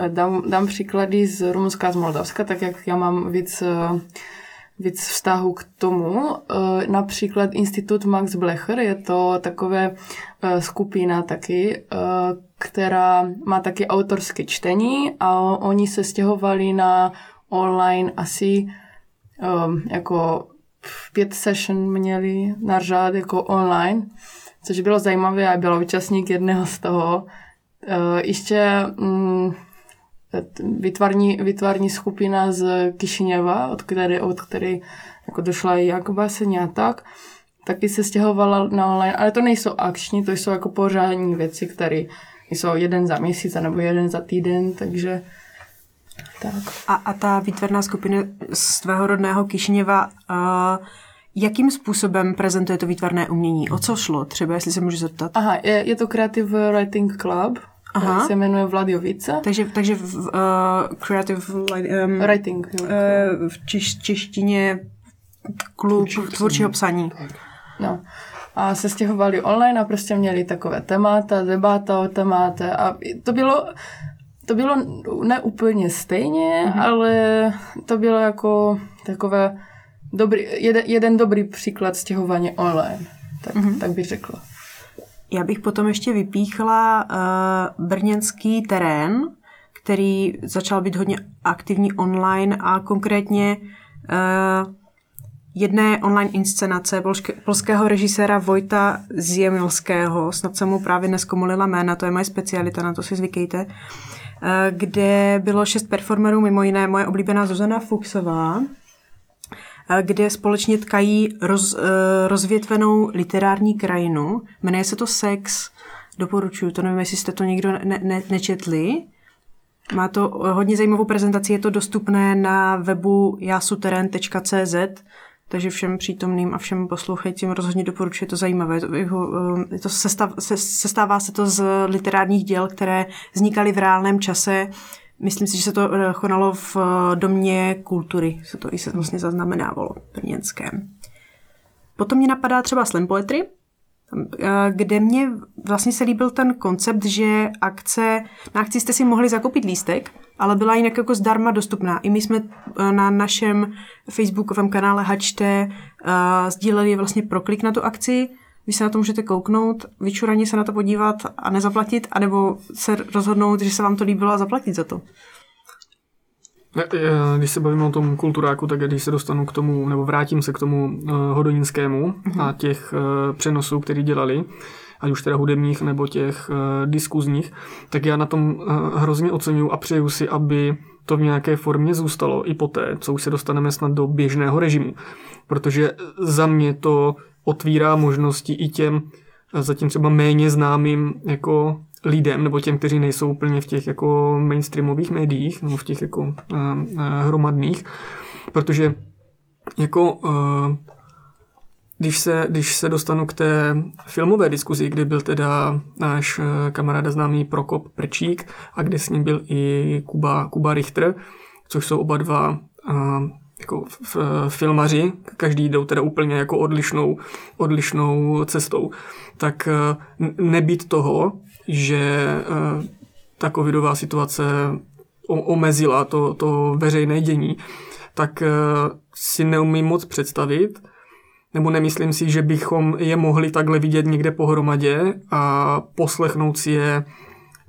Dám, dám příklady z Rumunska a z Moldavska, tak jak já mám víc, víc vztahu k tomu. Například Institut Max Blecher, je to takové skupina taky, která má taky autorské čtení a oni se stěhovali na online asi jako pět session měli na řád jako online, což bylo zajímavé a byl účastník jedného z toho. Ještě výtvarní, výtvarní skupina z Kišiněva, od které, od které jako došla jak baseň a tak, taky se stěhovala na online, ale to nejsou akční, to jsou jako pořádní věci, které jsou jeden za měsíc nebo jeden za týden, takže tak. A, a ta výtvarná skupina z tvého rodného Kišiněva, uh, jakým způsobem prezentuje to výtvarné umění? O co šlo třeba, jestli se můžu zeptat? Aha, je, je to Creative Writing Club. Aha. Se jmenuje Vladiovice. Takže, takže v, uh, Creative um, Writing. Uh, v češ, češtině klub tvůrčího psaní. No. A se stěhovali online a prostě měli takové témata, debata o témate. A to bylo, to bylo neúplně stejně, mhm. ale to bylo jako takové dobrý, jeden, jeden dobrý příklad stěhování online. Tak, mm-hmm. tak bych řekla. Já bych potom ještě vypíchla uh, brněnský terén, který začal být hodně aktivní online a konkrétně uh, jedné online inscenace polské, polského režiséra Vojta Ziemilského. Snad jsem mu právě neskomolila jména, to je moje specialita, na to si zvykejte. Uh, kde bylo šest performerů, mimo jiné moje oblíbená Zuzana Fuchsová, kde společně tkají roz, rozvětvenou literární krajinu. Jmenuje se to Sex. Doporučuju, to nevím, jestli jste to někdo ne, ne, nečetli. Má to hodně zajímavou prezentaci, je to dostupné na webu jasuterén tečka cé zet, takže všem přítomným a všem poslouchajícím rozhodně doporučuji, je to zajímavé. Je to sestav, se, sestává se to z literárních děl, které vznikaly v reálném čase. Myslím si, že se to konalo v Domě kultury, se to i se vlastně zaznamenávalo brněnském. Potom mě napadá třeba slam poetry, kde mě vlastně se líbil ten koncept, že akce, na akci jste si mohli zakoupit lístek, ale byla jinak jako zdarma dostupná. I my jsme na našem facebookovém kanále Hačte sdíleli vlastně proklik na tu akci, vy se na to můžete kouknout, vyčuraně se na to podívat a nezaplatit, anebo se rozhodnout, že se vám to líbilo a zaplatit za to. Když se bavím o tom kulturáku, tak když se dostanu k tomu, nebo vrátím se k tomu hodoninskému a těch přenosů, který dělali, ať už teda hudebních nebo těch diskuzních, tak já na tom hrozně oceňuju a přeju si, aby to v nějaké formě zůstalo i poté, co už se dostaneme snad do běžného režimu. Protože za mě to otvírá možnosti i těm zatím třeba méně známým jako lidem, nebo těm, kteří nejsou úplně v těch jako mainstreamových médiích, nebo v těch jako uh, uh, hromadných, protože jako uh, když se, když se dostanu k té filmové diskuzi, kdy byl teda náš uh, kamarád známý Prokop Prčík a kde s ním byl i Kuba, Kuba Richter, což jsou oba dva uh, jako f, uh, filmaři, každý jdou teda úplně jako odlišnou, odlišnou cestou, tak uh, nebýt toho, že ta covidová situace omezila to, to veřejné dění, tak si neumím moc představit, nebo nemyslím si, že bychom je mohli takhle vidět někde pohromadě a poslechnout si je,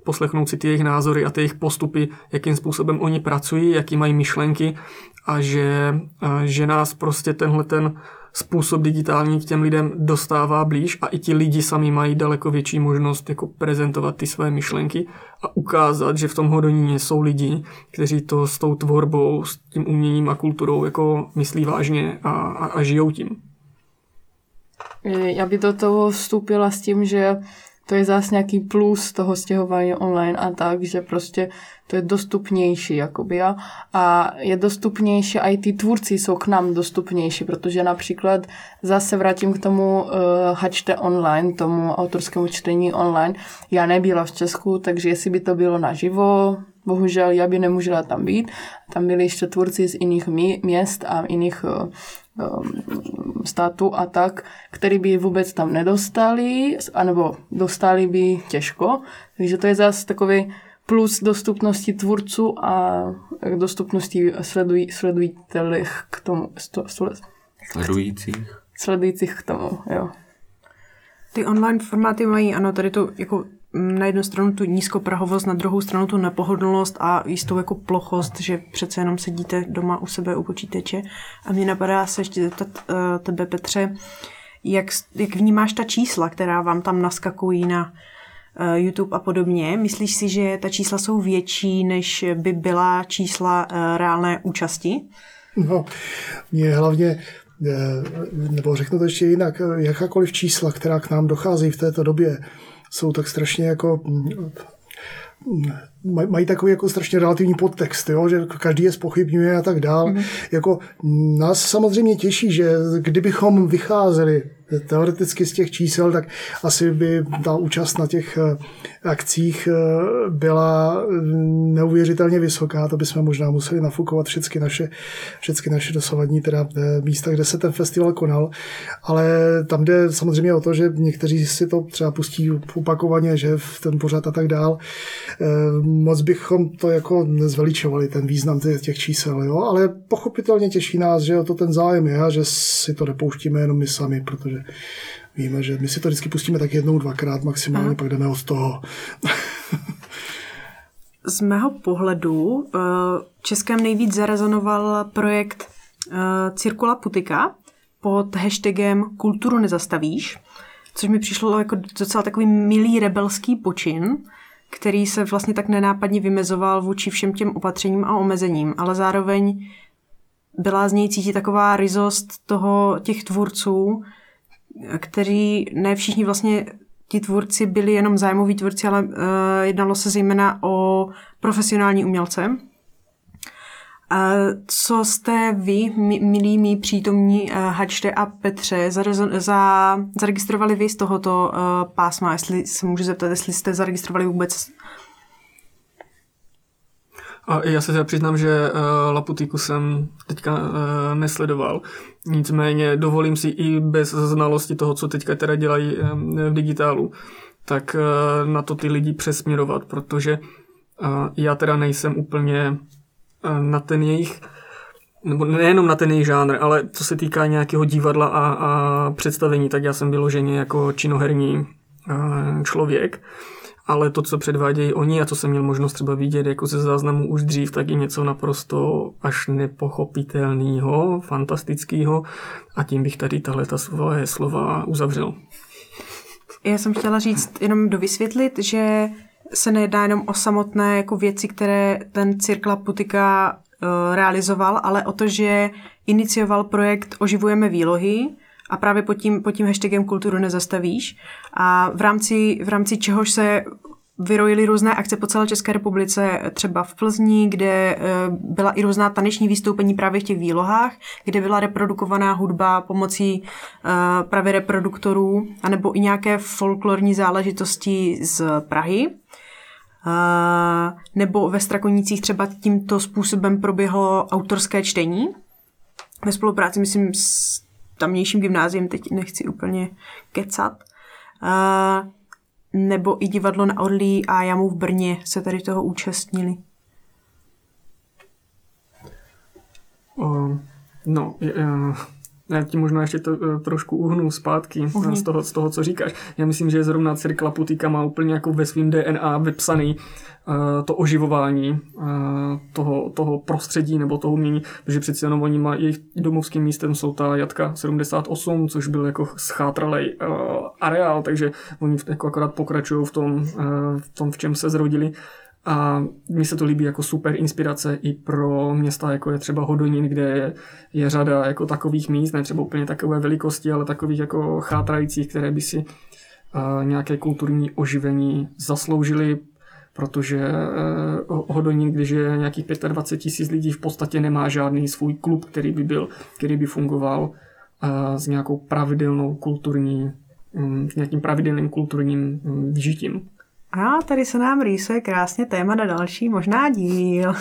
poslechnout si ty jejich názory a ty jejich postupy, jakým způsobem oni pracují, jaký mají myšlenky a že, že nás prostě tenhle ten způsob digitální k těm lidem dostává blíž a i ti lidi sami mají daleko větší možnost jako prezentovat ty své myšlenky a ukázat, že v tom Hodoníně jsou lidi, kteří to s tou tvorbou, s tím uměním a kulturou jako myslí vážně a, a, a žijou tím. Já by do toho vstúpila s tím, že to je zase nějaký plus toho stěhování online a tak, že prostě to je dostupnější, jakoby, a je dostupnější a i ty tvůrci jsou k nám dostupnější, protože například zase vrátím k tomu uh, Hačte online, tomu autorskému čtení online. Já nebyla v Česku, takže jestli by to bylo naživo, bohužel já by nemůžela tam být. Tam byli ještě tvůrci z jiných měst a jiných uh, státu a tak, který by vůbec tam nedostali, anebo dostali by těžko. Takže to je zase takový plus dostupnosti tvůrců a dostupnosti sleduj, sledujítelích k tomu. Sto, sl, sledujících? Sledujících k tomu, jo. Ty online formáty mají, ano, tady to jako na jednu stranu tu nízkoprahovost, na druhou stranu tu nepohodlnost a jistou jako plochost, že přece jenom sedíte doma u sebe u počítače. A mě napadá se ještě zeptat uh, tebe, Petře, jak, jak vnímáš ta čísla, která vám tam naskakují na uh, YouTube a podobně. Myslíš si, že ta čísla jsou větší, než by byla čísla uh, reálné účasti? No, mě hlavně, nebo řeknu to ještě jinak, jakákoliv čísla, která k nám dochází v této době, jsou tak strašně jako, mají takový jako strašně relativní podtext, jo? Že každý je zpochybňuje a tak dál. Mm. Jako nás samozřejmě těší, že kdybychom vycházeli teoreticky z těch čísel, tak asi by ta účast na těch akcích byla neuvěřitelně vysoká, to bychom možná museli nafukovat všechny naše, všechny naše dosavadní teda místa, kde se ten festival konal, ale tam jde samozřejmě o to, že někteří si to třeba pustí opakovaně, že v ten pořad a tak dál. Moc bychom to jako nezveličovali, ten význam těch čísel, jo? Ale pochopitelně těší nás, že to ten zájem je a že si to nepouštíme jenom my sami, protože víme, že my si to vždycky pustíme tak jednou, dvakrát maximálně, aha, pak jdeme od toho. Z mého pohledu českém nejvíc zarezonoval projekt Cirku La Putyka pod hashtagem Kulturu nezastavíš, což mi přišlo jako docela takový milý rebelský počin, který se vlastně tak nenápadně vymezoval vůči všem těm opatřením a omezením, ale zároveň byla z něj cítit taková ryzost toho těch tvůrců, kteří ne všichni vlastně ti tvůrci byli jenom zájmoví tvůrci, ale uh, jednalo se zejména o profesionální umělce. Uh, co jste vy, mi, milí mí přítomní uh, Hačte a Petře, zarezon, za, zaregistrovali vy z tohoto uh, pásma? Jestli se můžu zeptat, jestli jste zaregistrovali vůbec? A já se přiznám, že La Putyku jsem teďka nesledoval. Nicméně dovolím si i bez znalosti toho, co teďka teda dělají v digitálu, tak na to ty lidi přesměrovat, protože já teda nejsem úplně na ten jejich, nebo nejenom na ten jejich žánr, ale co se týká nějakého divadla a, a představení, tak já jsem vyloženě jako činoherní člověk. Ale to, co předvádějí oni a co jsem měl možnost třeba vidět jako ze záznamu už dřív, tak je něco naprosto až nepochopitelného, fantastického a tím bych tady tahleta svoje slova uzavřel. Já jsem chtěla říct, jenom dovysvětlit, že se nejedná jenom o samotné jako věci, které ten Cirkus La Putyka uh, realizoval, ale o to, že inicioval projekt Oživujeme výlohy, a právě pod tím, pod tím hashtagem kulturu nezastavíš. A v rámci, v rámci čehož se vyrojily různé akce po celé České republice, třeba v Plzni, kde byla i různá taneční vystoupení právě v těch výlohách, kde byla reprodukovaná hudba pomocí právě reproduktorů, anebo i nějaké folklorní záležitosti z Prahy. Nebo ve Strakonicích třeba tímto způsobem proběhlo autorské čtení. Ve spolupráci, myslím, s tamnějším gymnáziem, teď nechci úplně kecat. Uh, nebo i divadlo na Orlí a Jamu v Brně se tady toho účastnili. Uh, no, uh, já ti možná ještě to, uh, trošku uhnu zpátky uhnu. Z, toho, z toho, co říkáš. Já myslím, že zrovna Cirkus La Putyka má úplně jako ve svým D N A vypsaný Uh, to oživování uh, toho, toho prostředí nebo toho umění, protože přeci jenom oni mají, jejich domovským místem jsou ta Jatka sedmdesát osm, což byl jako schátralej uh, areál, takže oni jako akorát pokračují v tom, uh, v tom, v čem se zrodili. A mně se to líbí jako super inspirace i pro města, jako je třeba Hodonín, kde je, je řada jako takových míst, ne třeba úplně takové velikosti, ale takových jako chátrajících, které by si uh, nějaké kulturní oživení zasloužili, protože Hodonín, když je nějakých dvacet pět tisíc lidí, v podstatě nemá žádný svůj klub, který by byl, který by fungoval s nějakou pravidelnou kulturní, nějakým pravidelným kulturním žitím. A tady se nám rýsuje krásně téma na další možná díl.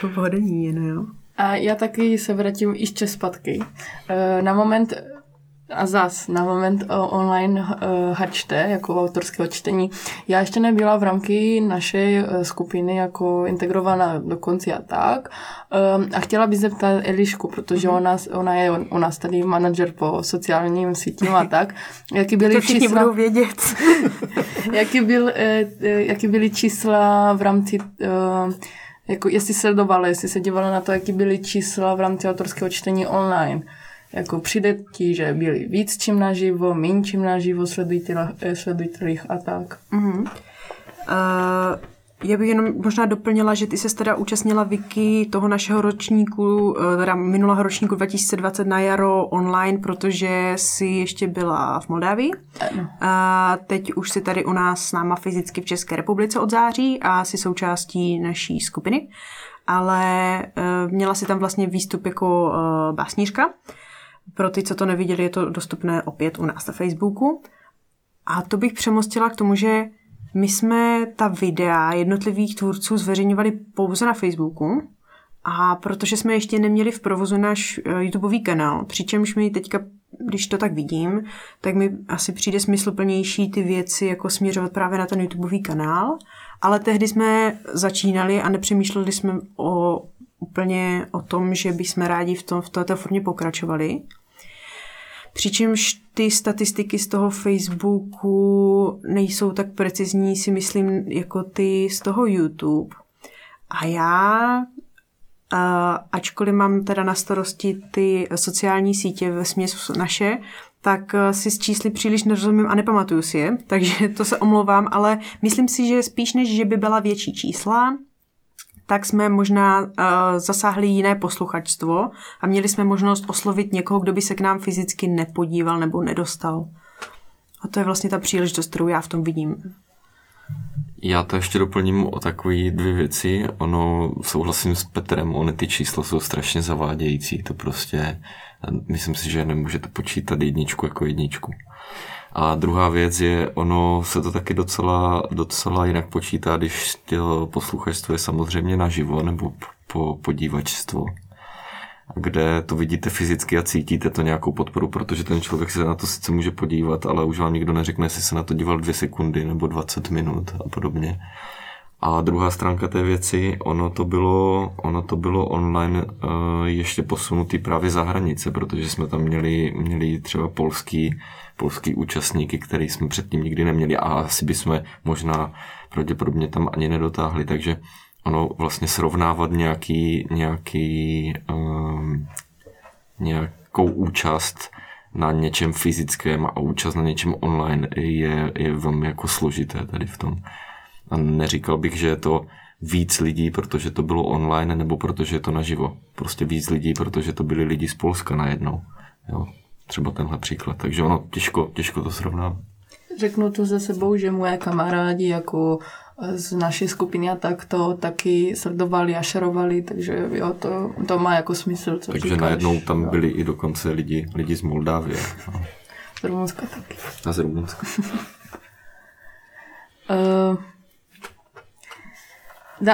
Klub Hodonín, no jo. A já taky se vrátím ještě zpátky. Na moment... A zas na moment online hačte, jako autorského čtení. Já ještě nebyla v rámci naší skupiny jako integrovaná do konce a tak. A chtěla bych zeptat Elišku, protože mm-hmm. ona, ona je u nás tady manažer po sociálním sítím a tak. Jaký byly to všichni čísla... budou vědět. jaký, byl, jaký byly čísla v rámci... Jako, jestli sledovala, jestli se dívala na to, jaký byly čísla v rámci autorského čtení online. Jako přijde ti, že byli víc čím naživo, méně čím naživo, sledujitelích a tak. Mm-hmm. Uh, já bych jenom možná doplnila, že ty ses teda účastnila Wiki toho našeho ročníku, teda minulého ročníku dva tisíce dvacet na jaro online, protože jsi ještě byla v Moldávii. Ano. A teď už jsi tady u nás s náma fyzicky v České republice od září a jsi součástí naší skupiny, ale uh, měla jsi tam vlastně výstup jako uh, básnířka. Pro ty, co to neviděli, je to dostupné opět u nás na Facebooku. A to bych přemostila k tomu, že my jsme ta videa jednotlivých tvůrců zveřejňovali pouze na Facebooku a protože jsme ještě neměli v provozu náš YouTubeový kanál, přičemž my teďka, když to tak vidím, tak mi asi přijde smysluplnější ty věci jako směřovat právě na ten YouTubeový kanál, ale tehdy jsme začínali a nepřemýšleli jsme o úplně o tom, že bychom rádi v, tom, v této formě pokračovali. Přičemž ty statistiky z toho Facebooku nejsou tak precizní, si myslím, jako ty z toho YouTube. A já, ačkoliv mám teda na starosti ty sociální sítě ve směs naše, tak si s čísly příliš nerozumím a nepamatuju si je, takže to se omlouvám, ale myslím si, že spíš než, že by byla větší čísla, tak jsme možná uh, zasáhli jiné posluchačstvo a měli jsme možnost oslovit někoho, kdo by se k nám fyzicky nepodíval nebo nedostal. A to je vlastně ta příležitost, kterou já v tom vidím. Já to ještě doplním o takové dvě věci. Ono, souhlasím s Petrem, ony ty čísla jsou strašně zavádějící. To prostě, myslím si, že nemůžete počítat jedničku jako jedničku. A druhá věc je, ono se to taky docela, docela jinak počítá, když posluchačstvo je samozřejmě naživo nebo po podívačstvo, kde to vidíte fyzicky a cítíte to nějakou podporu, protože ten člověk se na to sice může podívat, ale už vám nikdo neřekne, jestli se na to díval dvě sekundy nebo dvacet minut a podobně. A druhá stránka té věci, ono to bylo, ono to bylo online ještě posunutý právě za hranice, protože jsme tam měli, měli třeba polský, polský účastníky, který jsme předtím nikdy neměli a asi bychom možná pravděpodobně tam ani nedotáhli, takže ono vlastně srovnávat nějaký, nějaký, um, nějakou účast na něčem fyzickém a účast na něčem online je, je velmi jako složité tady v tom. A neříkal bych, že je to víc lidí, protože to bylo online, nebo protože je to naživo. Prostě víc lidí, protože to byli lidi z Polska najednou. Jo, třeba tenhle příklad. Takže ono těžko, těžko to srovnám. Řeknu tu za sebou, že moje kamarádi jako z naší skupiny a tak to taky sledovali a šerovali, takže jo, to, to má jako smysl. Co takže říkáš, najednou tam jo. Byli i dokonce lidi, lidi z Moldávie. No. Z Rumunska taky. A z Rumunska. uh,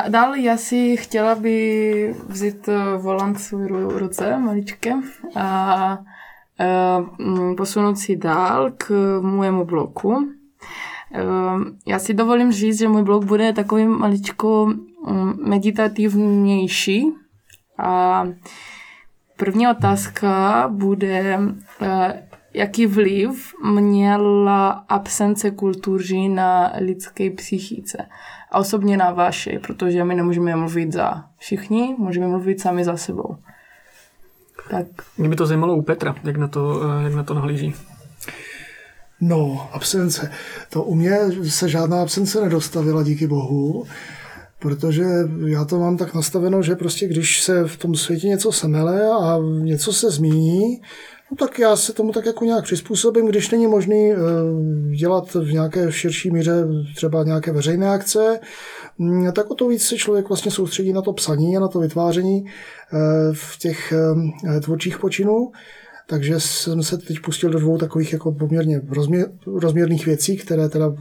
Dále já si chtěla by vzít volant v ruce maličké a posunout si dál k mojemu bloku. Já si dovolím říct, že můj blok bude takový maličko meditativnější. A první otázka bude, jaký vliv měla absence kultury na lidské psychice? A osobně na vaše, protože my nemůžeme mluvit za všichni, můžeme mluvit sami za sebou. Tak. Mě by to zajímalo u Petra, jak na to, jak na to nahlíží. No, absence. To u mě se žádná absence nedostavila, díky bohu, protože já to mám tak nastaveno, že prostě když se v tom světě něco semele a něco se změní, no tak já se tomu tak jako nějak přizpůsobím, když není možný dělat v nějaké širší míře třeba nějaké veřejné akce, tak o to víc se člověk vlastně soustředí na to psaní a na to vytváření v těch tvůrčích počinů. Takže jsem se teď pustil do dvou takových jako poměrně rozměr, rozměrných věcí, které teda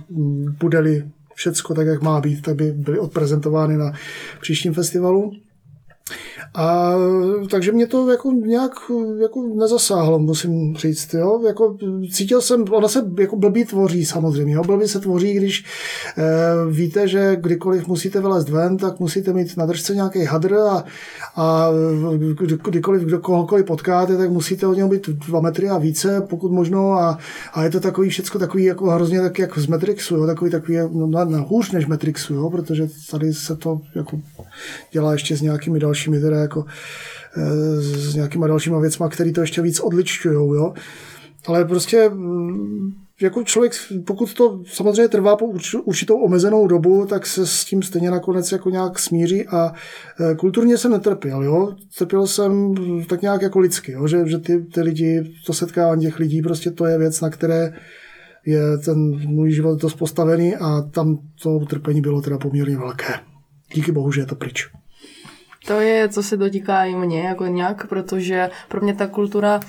bude-li všecko tak, jak má být, tak by byly odprezentovány na příštím festivalu. A takže mě to jako nějak jako nezasáhlo, musím říct, jo, jako cítil jsem, ona se jako blbý tvoří samozřejmě, jo, blbý se tvoří, když e, víte, že kdykoliv musíte vylézt ven, tak musíte mít na držce nějaký hadr a, a kdykoliv kdo, kohokoliv potkáte, tak musíte od něho být dva metry a více, pokud možno, a, a je to takový všecko takový jako hrozně tak jak z Matrixu, jo, takový takový no, na, na hůř než Matrixu, jo, protože tady se to jako dělá ještě s nějakými dalšími teda jako s nějakýma dalšíma věcma, které to ještě víc odličťujou, jo. Ale prostě jako člověk, pokud to samozřejmě trvá po určitou omezenou dobu, tak se s tím stejně nakonec jako nějak smíří a kulturně jsem netrpěl, jo. Trpěl jsem tak nějak jako lidsky, jo, že, že ty, ty lidi, to setkávání těch lidí, prostě to je věc, na které je ten můj život dost postavený a tam to utrpení bylo teda poměrně velké. Díky bohu, že je to pryč. To je, co se dotýká i mě jako nějak, protože pro mě ta kultura uh,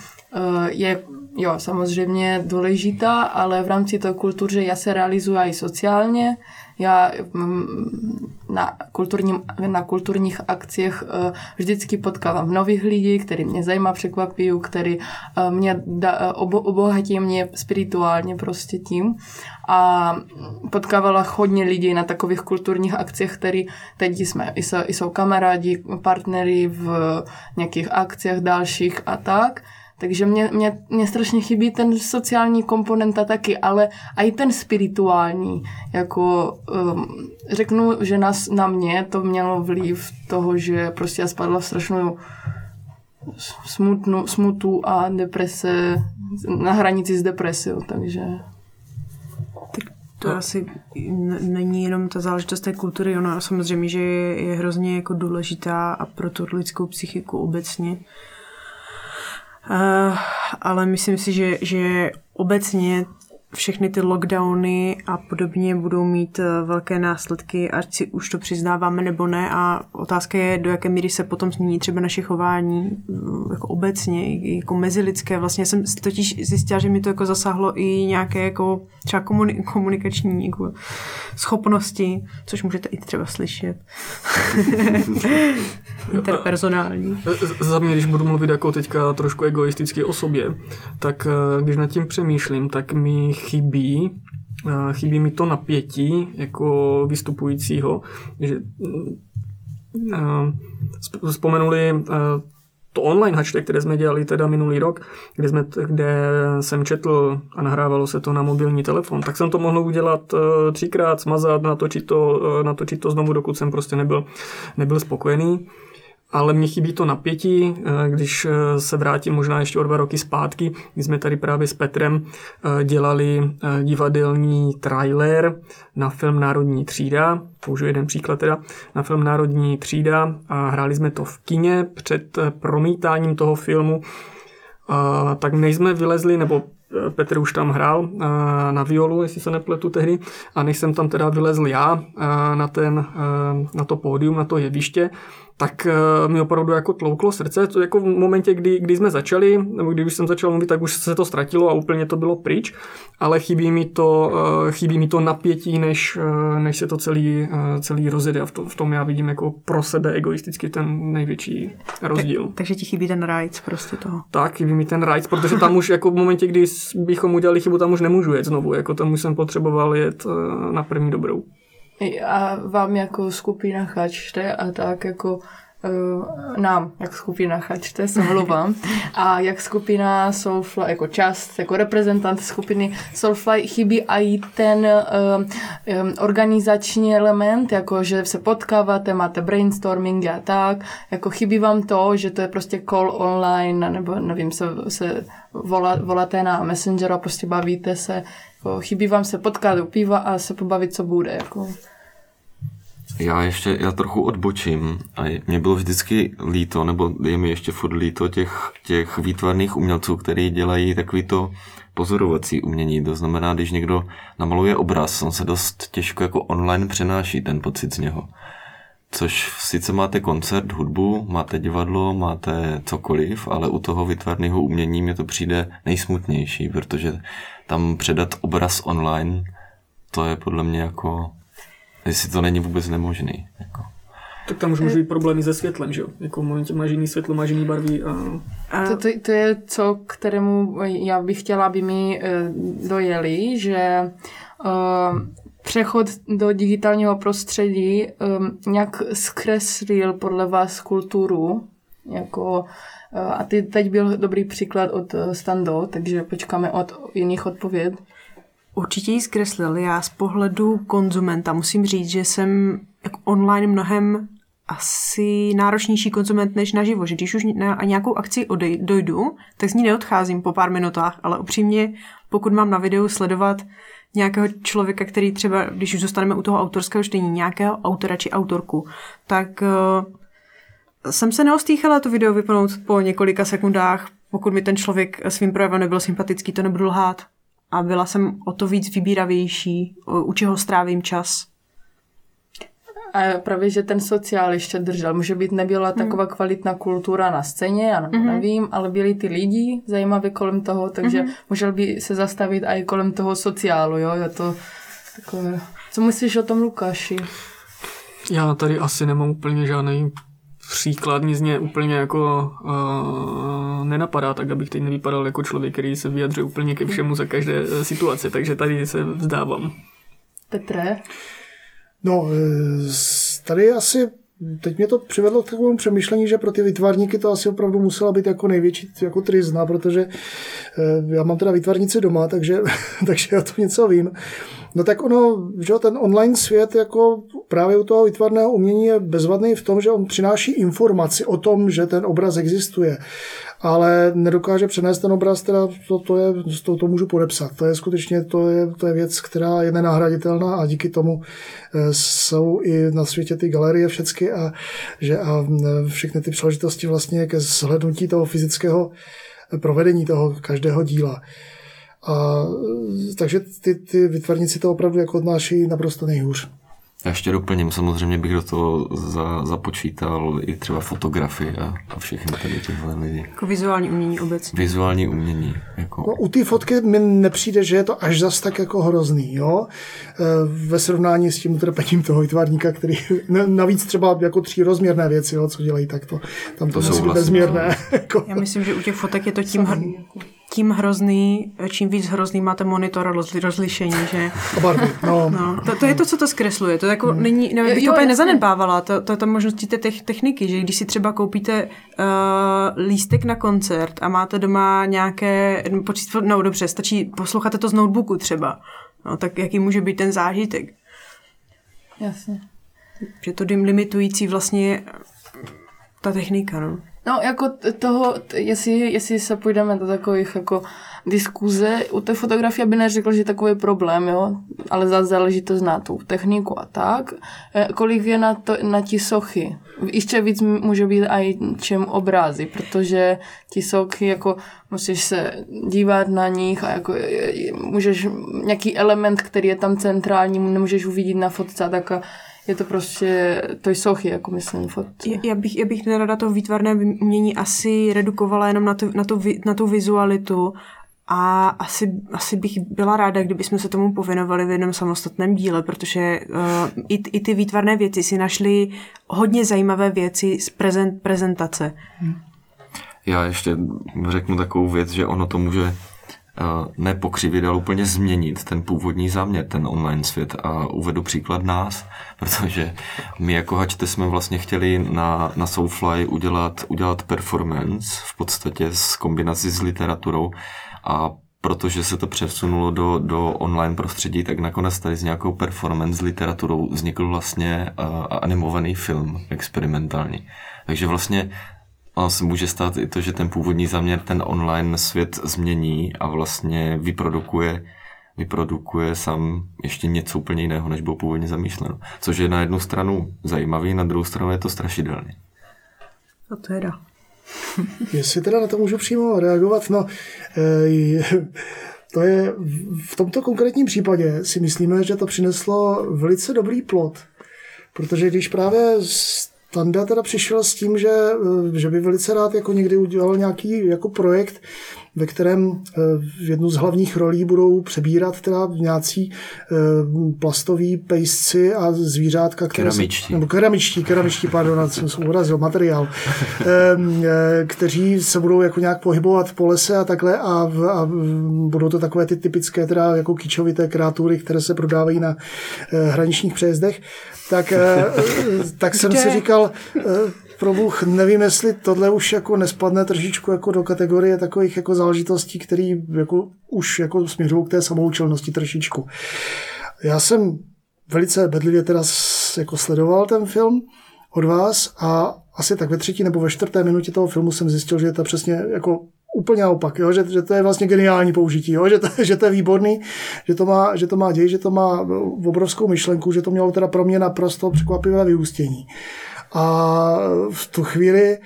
je jo, samozřejmě důležitá, ale v rámci té kultury já se realizuji i sociálně. Já na, kulturním, na kulturních akcích uh, vždycky potkávám nových lidí, který mě zajímá, překvapí, který uh, mě da, obo, obohatí mě spirituálně prostě tím. A potkávala hodně lidí na takových kulturních akcích, který teď jsme, i jsou, i jsou kamarádi, partnery v nějakých akcích dalších a tak. Takže mě, mě, mě strašně chybí ten sociální komponenta taky, ale i ten spirituální. Jako, um, řeknu, že nás, na mě to mělo vliv toho, že prostě já spadla v strašnou smutnu, smutu a deprese, na hranici s depresí, takže... To asi není jenom ta záležitost té kultury, ona samozřejmě, že je, je hrozně jako důležitá a pro tu lidskou psychiku obecně. Uh, ale myslím si, že, že obecně všechny ty lockdowny a podobně budou mít velké následky, ať si už to přiznáváme nebo ne, a otázka je, do jaké míry se potom změní třeba naše chování jako obecně, jako mezilidské. Vlastně jsem totiž zjistila, že mi to jako zasáhlo i nějaké jako třeba komunikační jako schopnosti, což můžete i třeba slyšet. Interpersonální. Za mě, když budu mluvit jako teďka trošku egoisticky o sobě, tak když nad tím přemýšlím, tak mi chybí, chybí mi to napětí jako vystupujícího, že vzpomenuli to online hačte, které jsme dělali teda minulý rok, kde, jsme, kde jsem četl a nahrávalo se to na mobilní telefon, tak jsem to mohl udělat třikrát, smazat, natočit to, natočit to znovu, dokud jsem prostě nebyl, nebyl spokojený. Ale mně chybí to napětí, když se vrátím možná ještě o dva roky zpátky, když jsme tady právě s Petrem dělali divadelní trailer na film Národní třída, použiju jeden příklad teda, na film Národní třída, a hráli jsme to v kině před promítáním toho filmu, a tak než jsme vylezli, nebo Petr už tam hrál na violu, jestli se nepletu tehdy, a než jsem tam teda vylezl já na, ten, na to pódium, na to jeviště, tak mi opravdu jako tlouklo srdce. To jako v momentě, kdy, kdy jsme začali, nebo když jsem začal mluvit, tak už se to ztratilo a úplně to bylo pryč, ale chybí mi to, chybí mi to napětí, než, než se to celý, celý rozjede, a v tom, v tom já vidím jako pro sebe egoisticky ten největší rozdíl. Tak, takže ti chybí ten rajc prostě toho. Tak, chybí mi ten rajc, protože tam už jako v momentě, kdy bychom udělali chybu, tam už nemůžu jet znovu, jako tam už jsem potřeboval jet na první dobrou. A vám jako skupina Chačte a tak jako uh, nám, jak skupina Chačte, se mluvám, a jak skupina Soulfly, jako část, jako reprezentant skupiny Soulfly, chybí i ten uh, um, organizační element, jako že se potkáváte, máte brainstorming a tak, jako chybí vám to, že to je prostě call online, nebo nevím, se, se vola, voláte na Messengeru a prostě bavíte se, jako chybí vám se potkat u piva a se pobavit, co bude, jako. Já ještě, já trochu odbočím a mě bylo vždycky líto, nebo je mi ještě furt líto těch, těch výtvarných umělců, který dělají takovýto pozorovací umění. To znamená, když někdo namaluje obraz, on se dost těžko jako online přenáší ten pocit z něho. Což sice máte koncert, hudbu, máte divadlo, máte cokoliv, ale u toho výtvarného umění mi to přijde nejsmutnější, protože tam předat obraz online, to je podle mě jako... Jestli to není vůbec nemožný. Jako. Tak tam už můžou být problémy se světlem, že jo? Jako v momentě máš jiný světlo, máš jiný barvy. A... A... To, to, to je co, kterému já bych chtěla, aby mi uh, dojeli, že uh, přechod do digitálního prostředí um, nějak zkreslil podle vás kulturu. Jako, uh, a ty, teď byl dobrý příklad od uh, Stando, takže počkáme od jiných odpověd. Určitě ji zkreslil. Já z pohledu konzumenta musím říct, že jsem jako online mnohem asi náročnější konzument než naživo, že když už na nějakou akci odej, dojdu, tak z ní neodcházím po pár minutách, ale upřímně, pokud mám na videu sledovat nějakého člověka, který třeba, když už zůstaneme u toho autorského čtení, nějakého autora či autorku, tak uh, jsem se neostýchala to video vypnout po několika sekundách, pokud mi ten člověk svým projevem nebyl sympatický, to nebudu lhát. A byla jsem o to víc vybíravější, u čeho strávím čas. A právě, že ten sociál ještě držel. Může být nebyla taková hmm. kvalitná kultura na scéně, ano, hmm. nevím, ale byli ty lidi zajímavé kolem toho, takže hmm. můžel by se zastavit i kolem toho sociálu. Jo? Je to takové... Co myslíš o tom, Lukáši? Já tady asi nemám úplně žádný příklad, nic mě úplně jako uh, nenapadá, tak abych teď nevypadal jako člověk, který se vyjadřuje úplně ke všemu za každé situace, takže tady se vzdávám. Petre? No, tady asi, teď mě to přivedlo k takovému přemýšlení, že pro ty výtvarníky to asi opravdu musela být jako největší jako tryzna, protože já mám teda výtvarnici doma, takže, takže já to něco vím. No tak ono, že ten online svět jako právě u toho výtvarného umění je bezvadný v tom, že on přináší informaci o tom, že ten obraz existuje, ale nedokáže přenést ten obraz, teda to, to, je, to, to můžu podepsat. To je skutečně to je, to je věc, která je nenahraditelná, a díky tomu jsou i na světě ty galerie všechny a, že a všechny ty příležitosti vlastně ke shlédnutí toho fyzického provedení toho každého díla. A, takže ty, ty vytvarníci to opravdu jako odnáší naprosto nejhůř. Já ještě doplním, samozřejmě bych do toho za, započítal i třeba fotografii a, a všechny tady tyhle lidi. Jako vizuální umění obecně. Vizuální umění. Jako... No, u té fotky mi nepřijde, že je to až zas tak jako hrozný, jo? Ve srovnání s tím trpením toho vytvarníka, který navíc třeba jako třírozměrné věci, jo, co dělají, tak to tam to, to musí být bezměrné. Já myslím, že u těch fotek je to tím hrozný. Tím hrozný, čím víc hrozný máte monitor rozli, rozlišení, že? Barvy, no. no to, to je to, co to zkresluje. To jako hmm. není, nevím, bych jo, to úplně nezanedbávala. To, to je ta možnost té techniky, že když si třeba koupíte uh, lístek na koncert a máte doma nějaké, počít, no dobře, stačí, posloucháte to z notebooku třeba, no tak jaký může být ten zážitek? Jasně. Že to limitující vlastně ta technika, no. No, jako toho, jestli, jestli se půjdeme do takových jako diskuze, u té fotografie by neřekl, že je takový problém, jo, ale zase záleží to na tu techniku a tak. Kolik je na, to, na ti sochy? Ještě víc může být i čem obrazy, protože ti sochy, jako musíš se dívat na nich a jako můžeš nějaký element, který je tam centrální, nemůžeš uvidět na fotce, tak je to prostě, to jsou sochy, jako myslím, fotce. Já bych, já bych nerada to výtvarné umění asi redukovala jenom na tu, na tu, na tu vizualitu a asi, asi bych byla ráda, kdybychom se tomu pověnovali v jednom samostatném díle, protože uh, i, i ty výtvarné věci si našly hodně zajímavé věci z prezent, prezentace. Já ještě řeknu takovou věc, že ono to může... ne pokřivit, ale úplně změnit ten původní záměr, ten online svět, a uvedu příklad nás, protože my jako Hačte jsme vlastně chtěli na, na Soulfly udělat, udělat performance v podstatě s kombinací s literaturou, a protože se to přesunulo do, do online prostředí, tak nakonec tady s nějakou performance s literaturou vznikl vlastně uh, animovaný film experimentální. Takže vlastně ono se může stát i to, že ten původní záměr ten online svět změní a vlastně vyprodukuje, vyprodukuje sám ještě něco úplně jiného, než bylo původně zamýšleno. Což je na jednu stranu zajímavý, na druhou stranu je to strašidelný. A to je da. Jestli teda na to můžu přímo reagovat, no... E, to je... V tomto konkrétním případě si myslíme, že to přineslo velice dobrý plod. Protože když právě... Z, Tanda teda přišel s tím, že, že by velice rád jako někdy udělal nějaký jako projekt, ve kterém jednu z hlavních rolí budou přebírat teda nějací plastoví pejsci a zvířátka, které keramičtí. Se, nebo keramičtí, keramičtí, pardon, jsem se urazil, materiál, kteří se budou jako nějak pohybovat po lese a takhle, a, a budou to takové ty typické teda jako kýčovité kreatury, které se prodávají na hraničních přejezdech, tak, tak jsem si říkal... Probůh, nevím, jestli tohle už jako nespadne trošičku jako do kategorie takových jako záležitostí, které jako už jako směřují k té samoučelnosti trošičku. Já jsem velice bedlivě teda jako sledoval ten film od vás a asi tak ve třetí nebo ve čtvrté minutě toho filmu jsem zjistil, že je to přesně jako úplně naopak, jo? Že, že to je vlastně geniální použití, jo? Že, to, že to je výborný, že to má, že to má děj, že to má obrovskou myšlenku, že to mělo teda pro mě naprosto překvapivé vyústění. A v tu chvíli eh,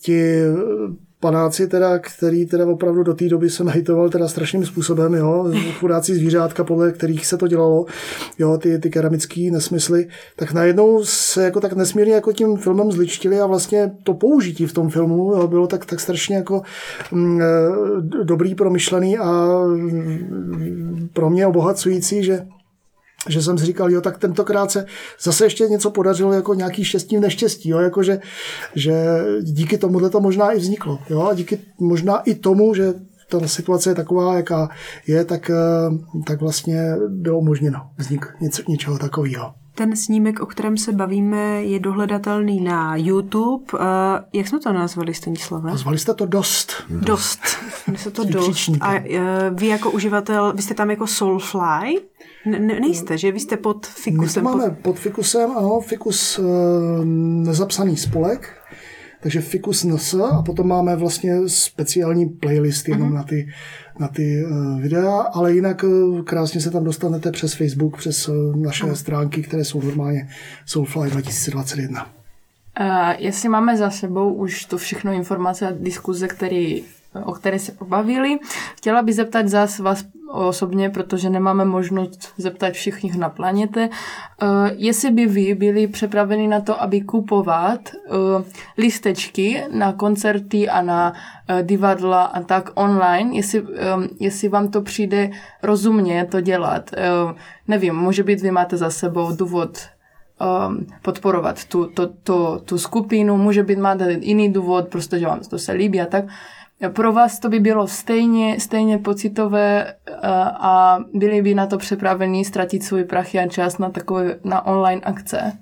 ti panáci, teda, který teda opravdu do té doby jsem hejtoval teda strašným způsobem, jo, chudáci zvířátka, podle kterých se to dělalo, jo, ty, ty keramické nesmysly, tak najednou se jako tak nesmírně jako tím filmem zličtili a vlastně to použití v tom filmu, jo, bylo tak, tak strašně jako mm, dobrý, promyšlený a mm, pro mě obohacující, že že jsem si říkal, jo, tak tentokrát se zase ještě něco podařilo, jako nějaký štěstí v neštěstí, jo, jakože že díky tomuhle to možná i vzniklo, jo, a díky možná i tomu, že ta situace je taková, jaká je, tak, tak vlastně bylo možněno vznik něco, něčeho takového. Ten snímek, o kterém se bavíme, je dohledatelný na YouTube. Uh, jak jsme to nazvali, Stanislave? Nazvali jste to Dost. Dost. Jste to Dost. A uh, vy jako uživatel, vy jste tam jako Soulfly? Ne, nejste, že? Vy jste pod Fikusem. My máme pod Fikusem, ano, Fikus uh, nezapsaný spolek. Takže Fikus N S a potom máme vlastně speciální playlist jenom mm-hmm. na ty, na ty uh, videa, ale jinak uh, krásně se tam dostanete přes Facebook, přes uh, naše mm-hmm. stránky, které jsou normálně Soulfly dva tisíce dvacet jedna. Uh, jestli máme za sebou už to všechno informace a diskuze, které o které se pobavili. Chtěla bych zeptat zás vás osobně, protože nemáme možnost zeptat všichni na planetě, jestli by vy byli připraveni na to, aby kupovat listečky na koncerty a na divadla a tak online, jestli, jestli vám to přijde rozumně to dělat. Nevím, může být, vy máte za sebou důvod podporovat tu, tu, tu, tu skupinu, může být, máte jiný důvod, protože vám to se líbí a tak. Pro vás to by bylo stejně, stejně pocitové a byli by na to připraveni ztratit svůj prachy a čas na takové, na online akce.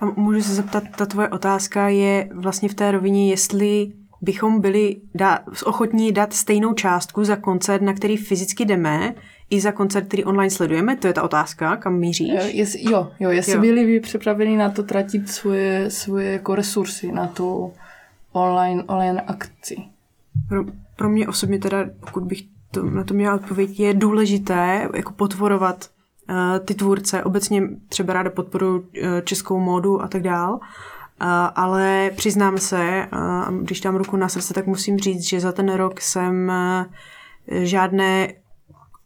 A můžu se zeptat, ta tvoje otázka je vlastně v té rovině, jestli bychom byli dá, ochotní dát stejnou částku za koncert, na který fyzicky jdeme, i za koncert, který online sledujeme? To je ta otázka, kam míříš? Jest, jo, jo, jestli jo. byli by připraveni na to tratit svoje, svoje jako resursy, na tu online, online akci. Pro, pro mě osobně teda, pokud bych to, na to měla odpověď, je důležité jako podporovat uh, ty tvůrce. Obecně třeba ráda podporuji uh, českou módu a tak dál, uh, ale přiznám se, uh, když dám ruku na srdce, tak musím říct, že za ten rok jsem uh, žádné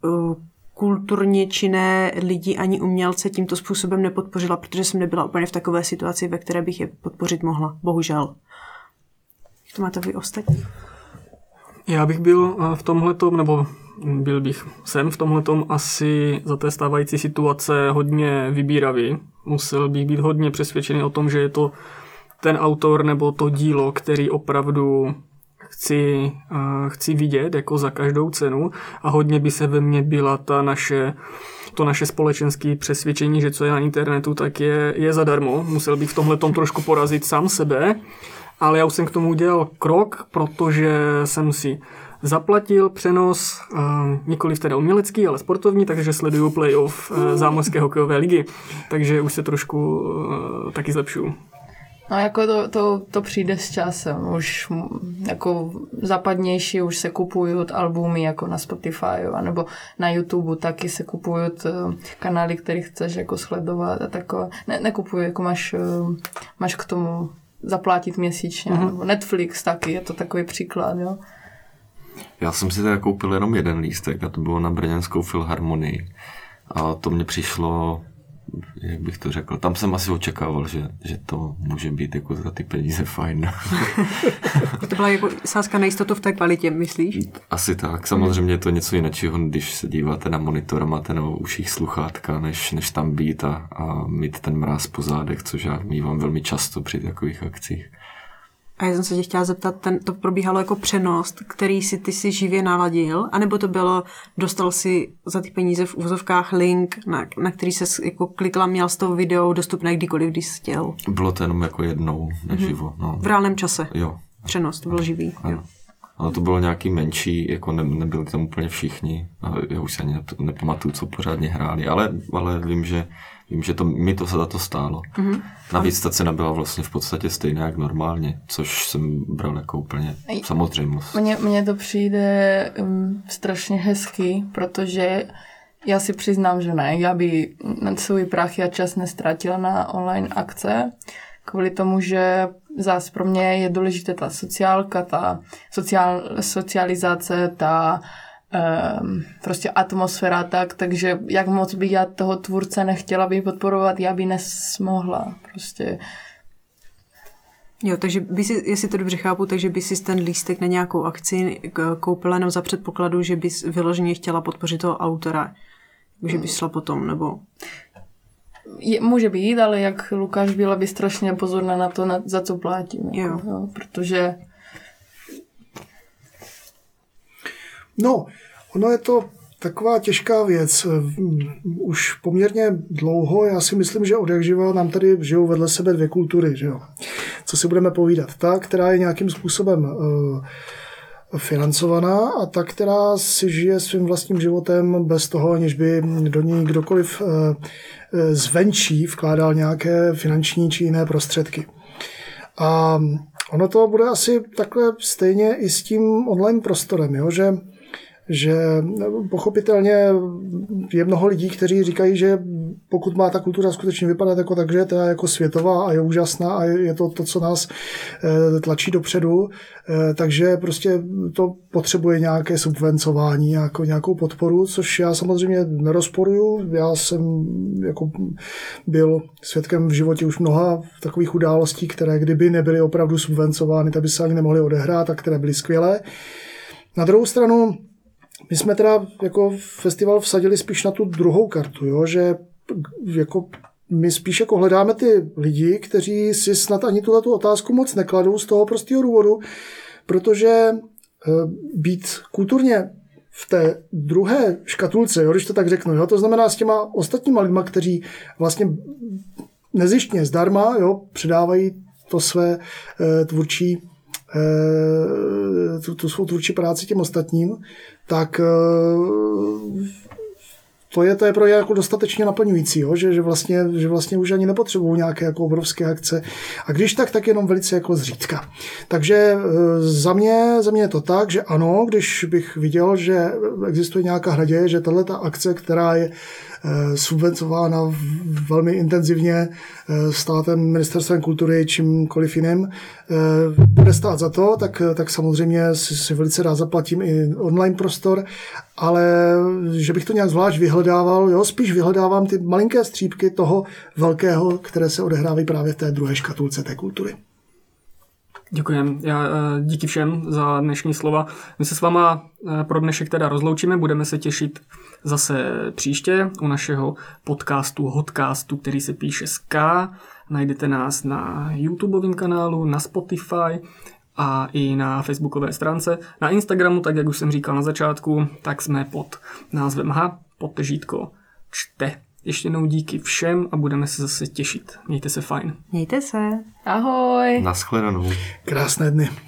uh, kulturně činné lidi ani umělce tímto způsobem nepodpořila, protože jsem nebyla úplně v takové situaci, ve které bych je podpořit mohla. Bohužel. To máte vy ostatní. Já bych byl v tomhletom, nebo byl bych sem v tomhletom asi za té stávající situace hodně vybíravý. Musel bych být hodně přesvědčený o tom, že je to ten autor nebo to dílo, který opravdu chci, chci vidět jako za každou cenu, a hodně by se ve mně byla ta naše, to naše společenské přesvědčení, že co je na internetu, tak je, je zadarmo. Musel bych v tomhletom trošku porazit sám sebe. Ale já už jsem k tomu udělal krok, protože jsem si zaplatil přenos, eh, nikoliv teda umělecký, ale sportovní, takže sleduju playoff eh, zámořské hokejové ligy. Takže už se trošku eh, taky zlepšuju. No jako to, to, to přijde s časem. Už jako západnější už se kupují albumy jako na Spotify, anebo na YouTube taky se kupují kanály, které chceš jako sledovat a takové. Ne, nekupuji, jako máš, máš k tomu zaplatit měsíčně, mm-hmm. nebo Netflix taky, je to takový příklad, jo. Já jsem si teda koupil jenom jeden lístek a to bylo na brněnskou filharmonii a to mě přišlo, jak bych to řekl, tam jsem asi očekával, že, že to může být jako za ty peníze fajn. To byla jako sázka na jistotu v té kvalitě, myslíš? Asi tak, samozřejmě je to něco jiného, když se díváte na monitor a máte na uších sluchátka, než, než tam být a, a mít ten mráz po zádech, což já mívám velmi často při takových akcích. A já jsem se tě chtěla zeptat, ten, to probíhalo jako přenos, který si ty si živě naladil, anebo to bylo, dostal si za ty peníze v úvozovkách link, na, na který se jako klikla, měl z toho video dostupné kdykoliv, když jsi chtěl. Bylo to jenom jako jednou naživo. Mm-hmm. No. V reálném čase. Jo. Přenos, to byl živý. Ano. Ale to bylo nějaký menší, jako ne, nebyli tam úplně všichni. Já už se ani nepamatuju, co pořádně hráli, ale, ale vím, že Vím, že to, mi to za to stálo. Mm-hmm. Navíc ta cena byla vlastně v podstatě stejná jak normálně, což jsem bral jako úplně samozřejmost. Mně, mně to přijde um, strašně hezky, protože já si přiznám, že ne. Já by svůj prachy a čas nestratila na online akce, kvůli tomu, že zás pro mě je důležitá ta sociálka, ta sociál, socializace, ta Um, prostě atmosféra tak, takže jak moc by já toho tvůrce nechtěla by podporovat, já by nesmohla prostě. Jo, takže by si, jestli to dobře chápu, takže by si ten lístek na nějakou akci koupila jenom za předpokladu, že bys vyloženě chtěla podpořit toho autora, že bys šla potom, nebo... Je, může být, ale jak Lukáš, byla by strašně pozorná na to, na, za co platím. Jo. Jako, jo, protože... No, ono je to taková těžká věc. Už poměrně dlouho, já si myslím, že odjakživa nám tady žijou vedle sebe dvě kultury, že jo. Co si budeme povídat? Ta, která je nějakým způsobem uh, financovaná, a ta, která si žije svým vlastním životem bez toho, aniž by do ní kdokoliv uh, zvenčí vkládal nějaké finanční či jiné prostředky. A ono to bude asi takhle stejně i s tím online prostorem, jo? Že že pochopitelně je mnoho lidí, kteří říkají, že pokud má ta kultura skutečně vypadat jako tak, že je teda jako světová a je úžasná a je to to, co nás tlačí dopředu, takže prostě to potřebuje nějaké subvencování, nějakou, nějakou podporu, což já samozřejmě nerozporuju. Já jsem jako byl svědkem v životě už mnoha takových událostí, které kdyby nebyly opravdu subvencovány, tak by se ani nemohly odehrát a které byly skvělé. Na druhou stranu, my jsme teda jako festival vsadili spíš na tu druhou kartu, jo? Že jako my spíš jako hledáme ty lidi, kteří si snad ani tuhletu otázku moc nekladou z toho prostého důvodu, protože být kulturně v té druhé škatulce, jo, když to tak řeknu, jo? To znamená s těma ostatníma lidma, kteří vlastně nezištně zdarma, jo, předávají to své e, tvůrčí Tu, tu svou tvůrčí práci těm ostatním, tak to je, to je pro ně jako dostatečně naplňující, jo? Že, že, vlastně, že vlastně už ani nepotřebují nějaké jako obrovské akce. A když tak, tak jenom velice jako zřídka. Takže za mě, za mě je to tak, že ano, když bych viděl, že existuje nějaká naděje, že tahleta akce, která je subvencována velmi intenzivně státem, ministerstvem kultury, čímkoliv jiným, bude stát za to, tak, tak samozřejmě si, si velice rád zaplatím i online prostor, ale že bych to nějak zvlášť vyhledával, jo, spíš vyhledávám ty malinké střípky toho velkého, které se odehrávají právě v té druhé škatulce té kultury. Děkujem. Já díky všem za dnešní slova. My se s váma pro dnešek teda rozloučíme, budeme se těšit zase příště u našeho podcastu, hotcastu, který se píše s K. Najdete nás na YouTubeovém kanálu, na Spotify a i na facebookové stránce. Na Instagramu, tak jak už jsem říkal na začátku, tak jsme pod názvem H, podtržítko čte. Ještě jednou díky všem a budeme se zase těšit. Mějte se fajn. Mějte se. Ahoj. Naschledanou. Krásné dny.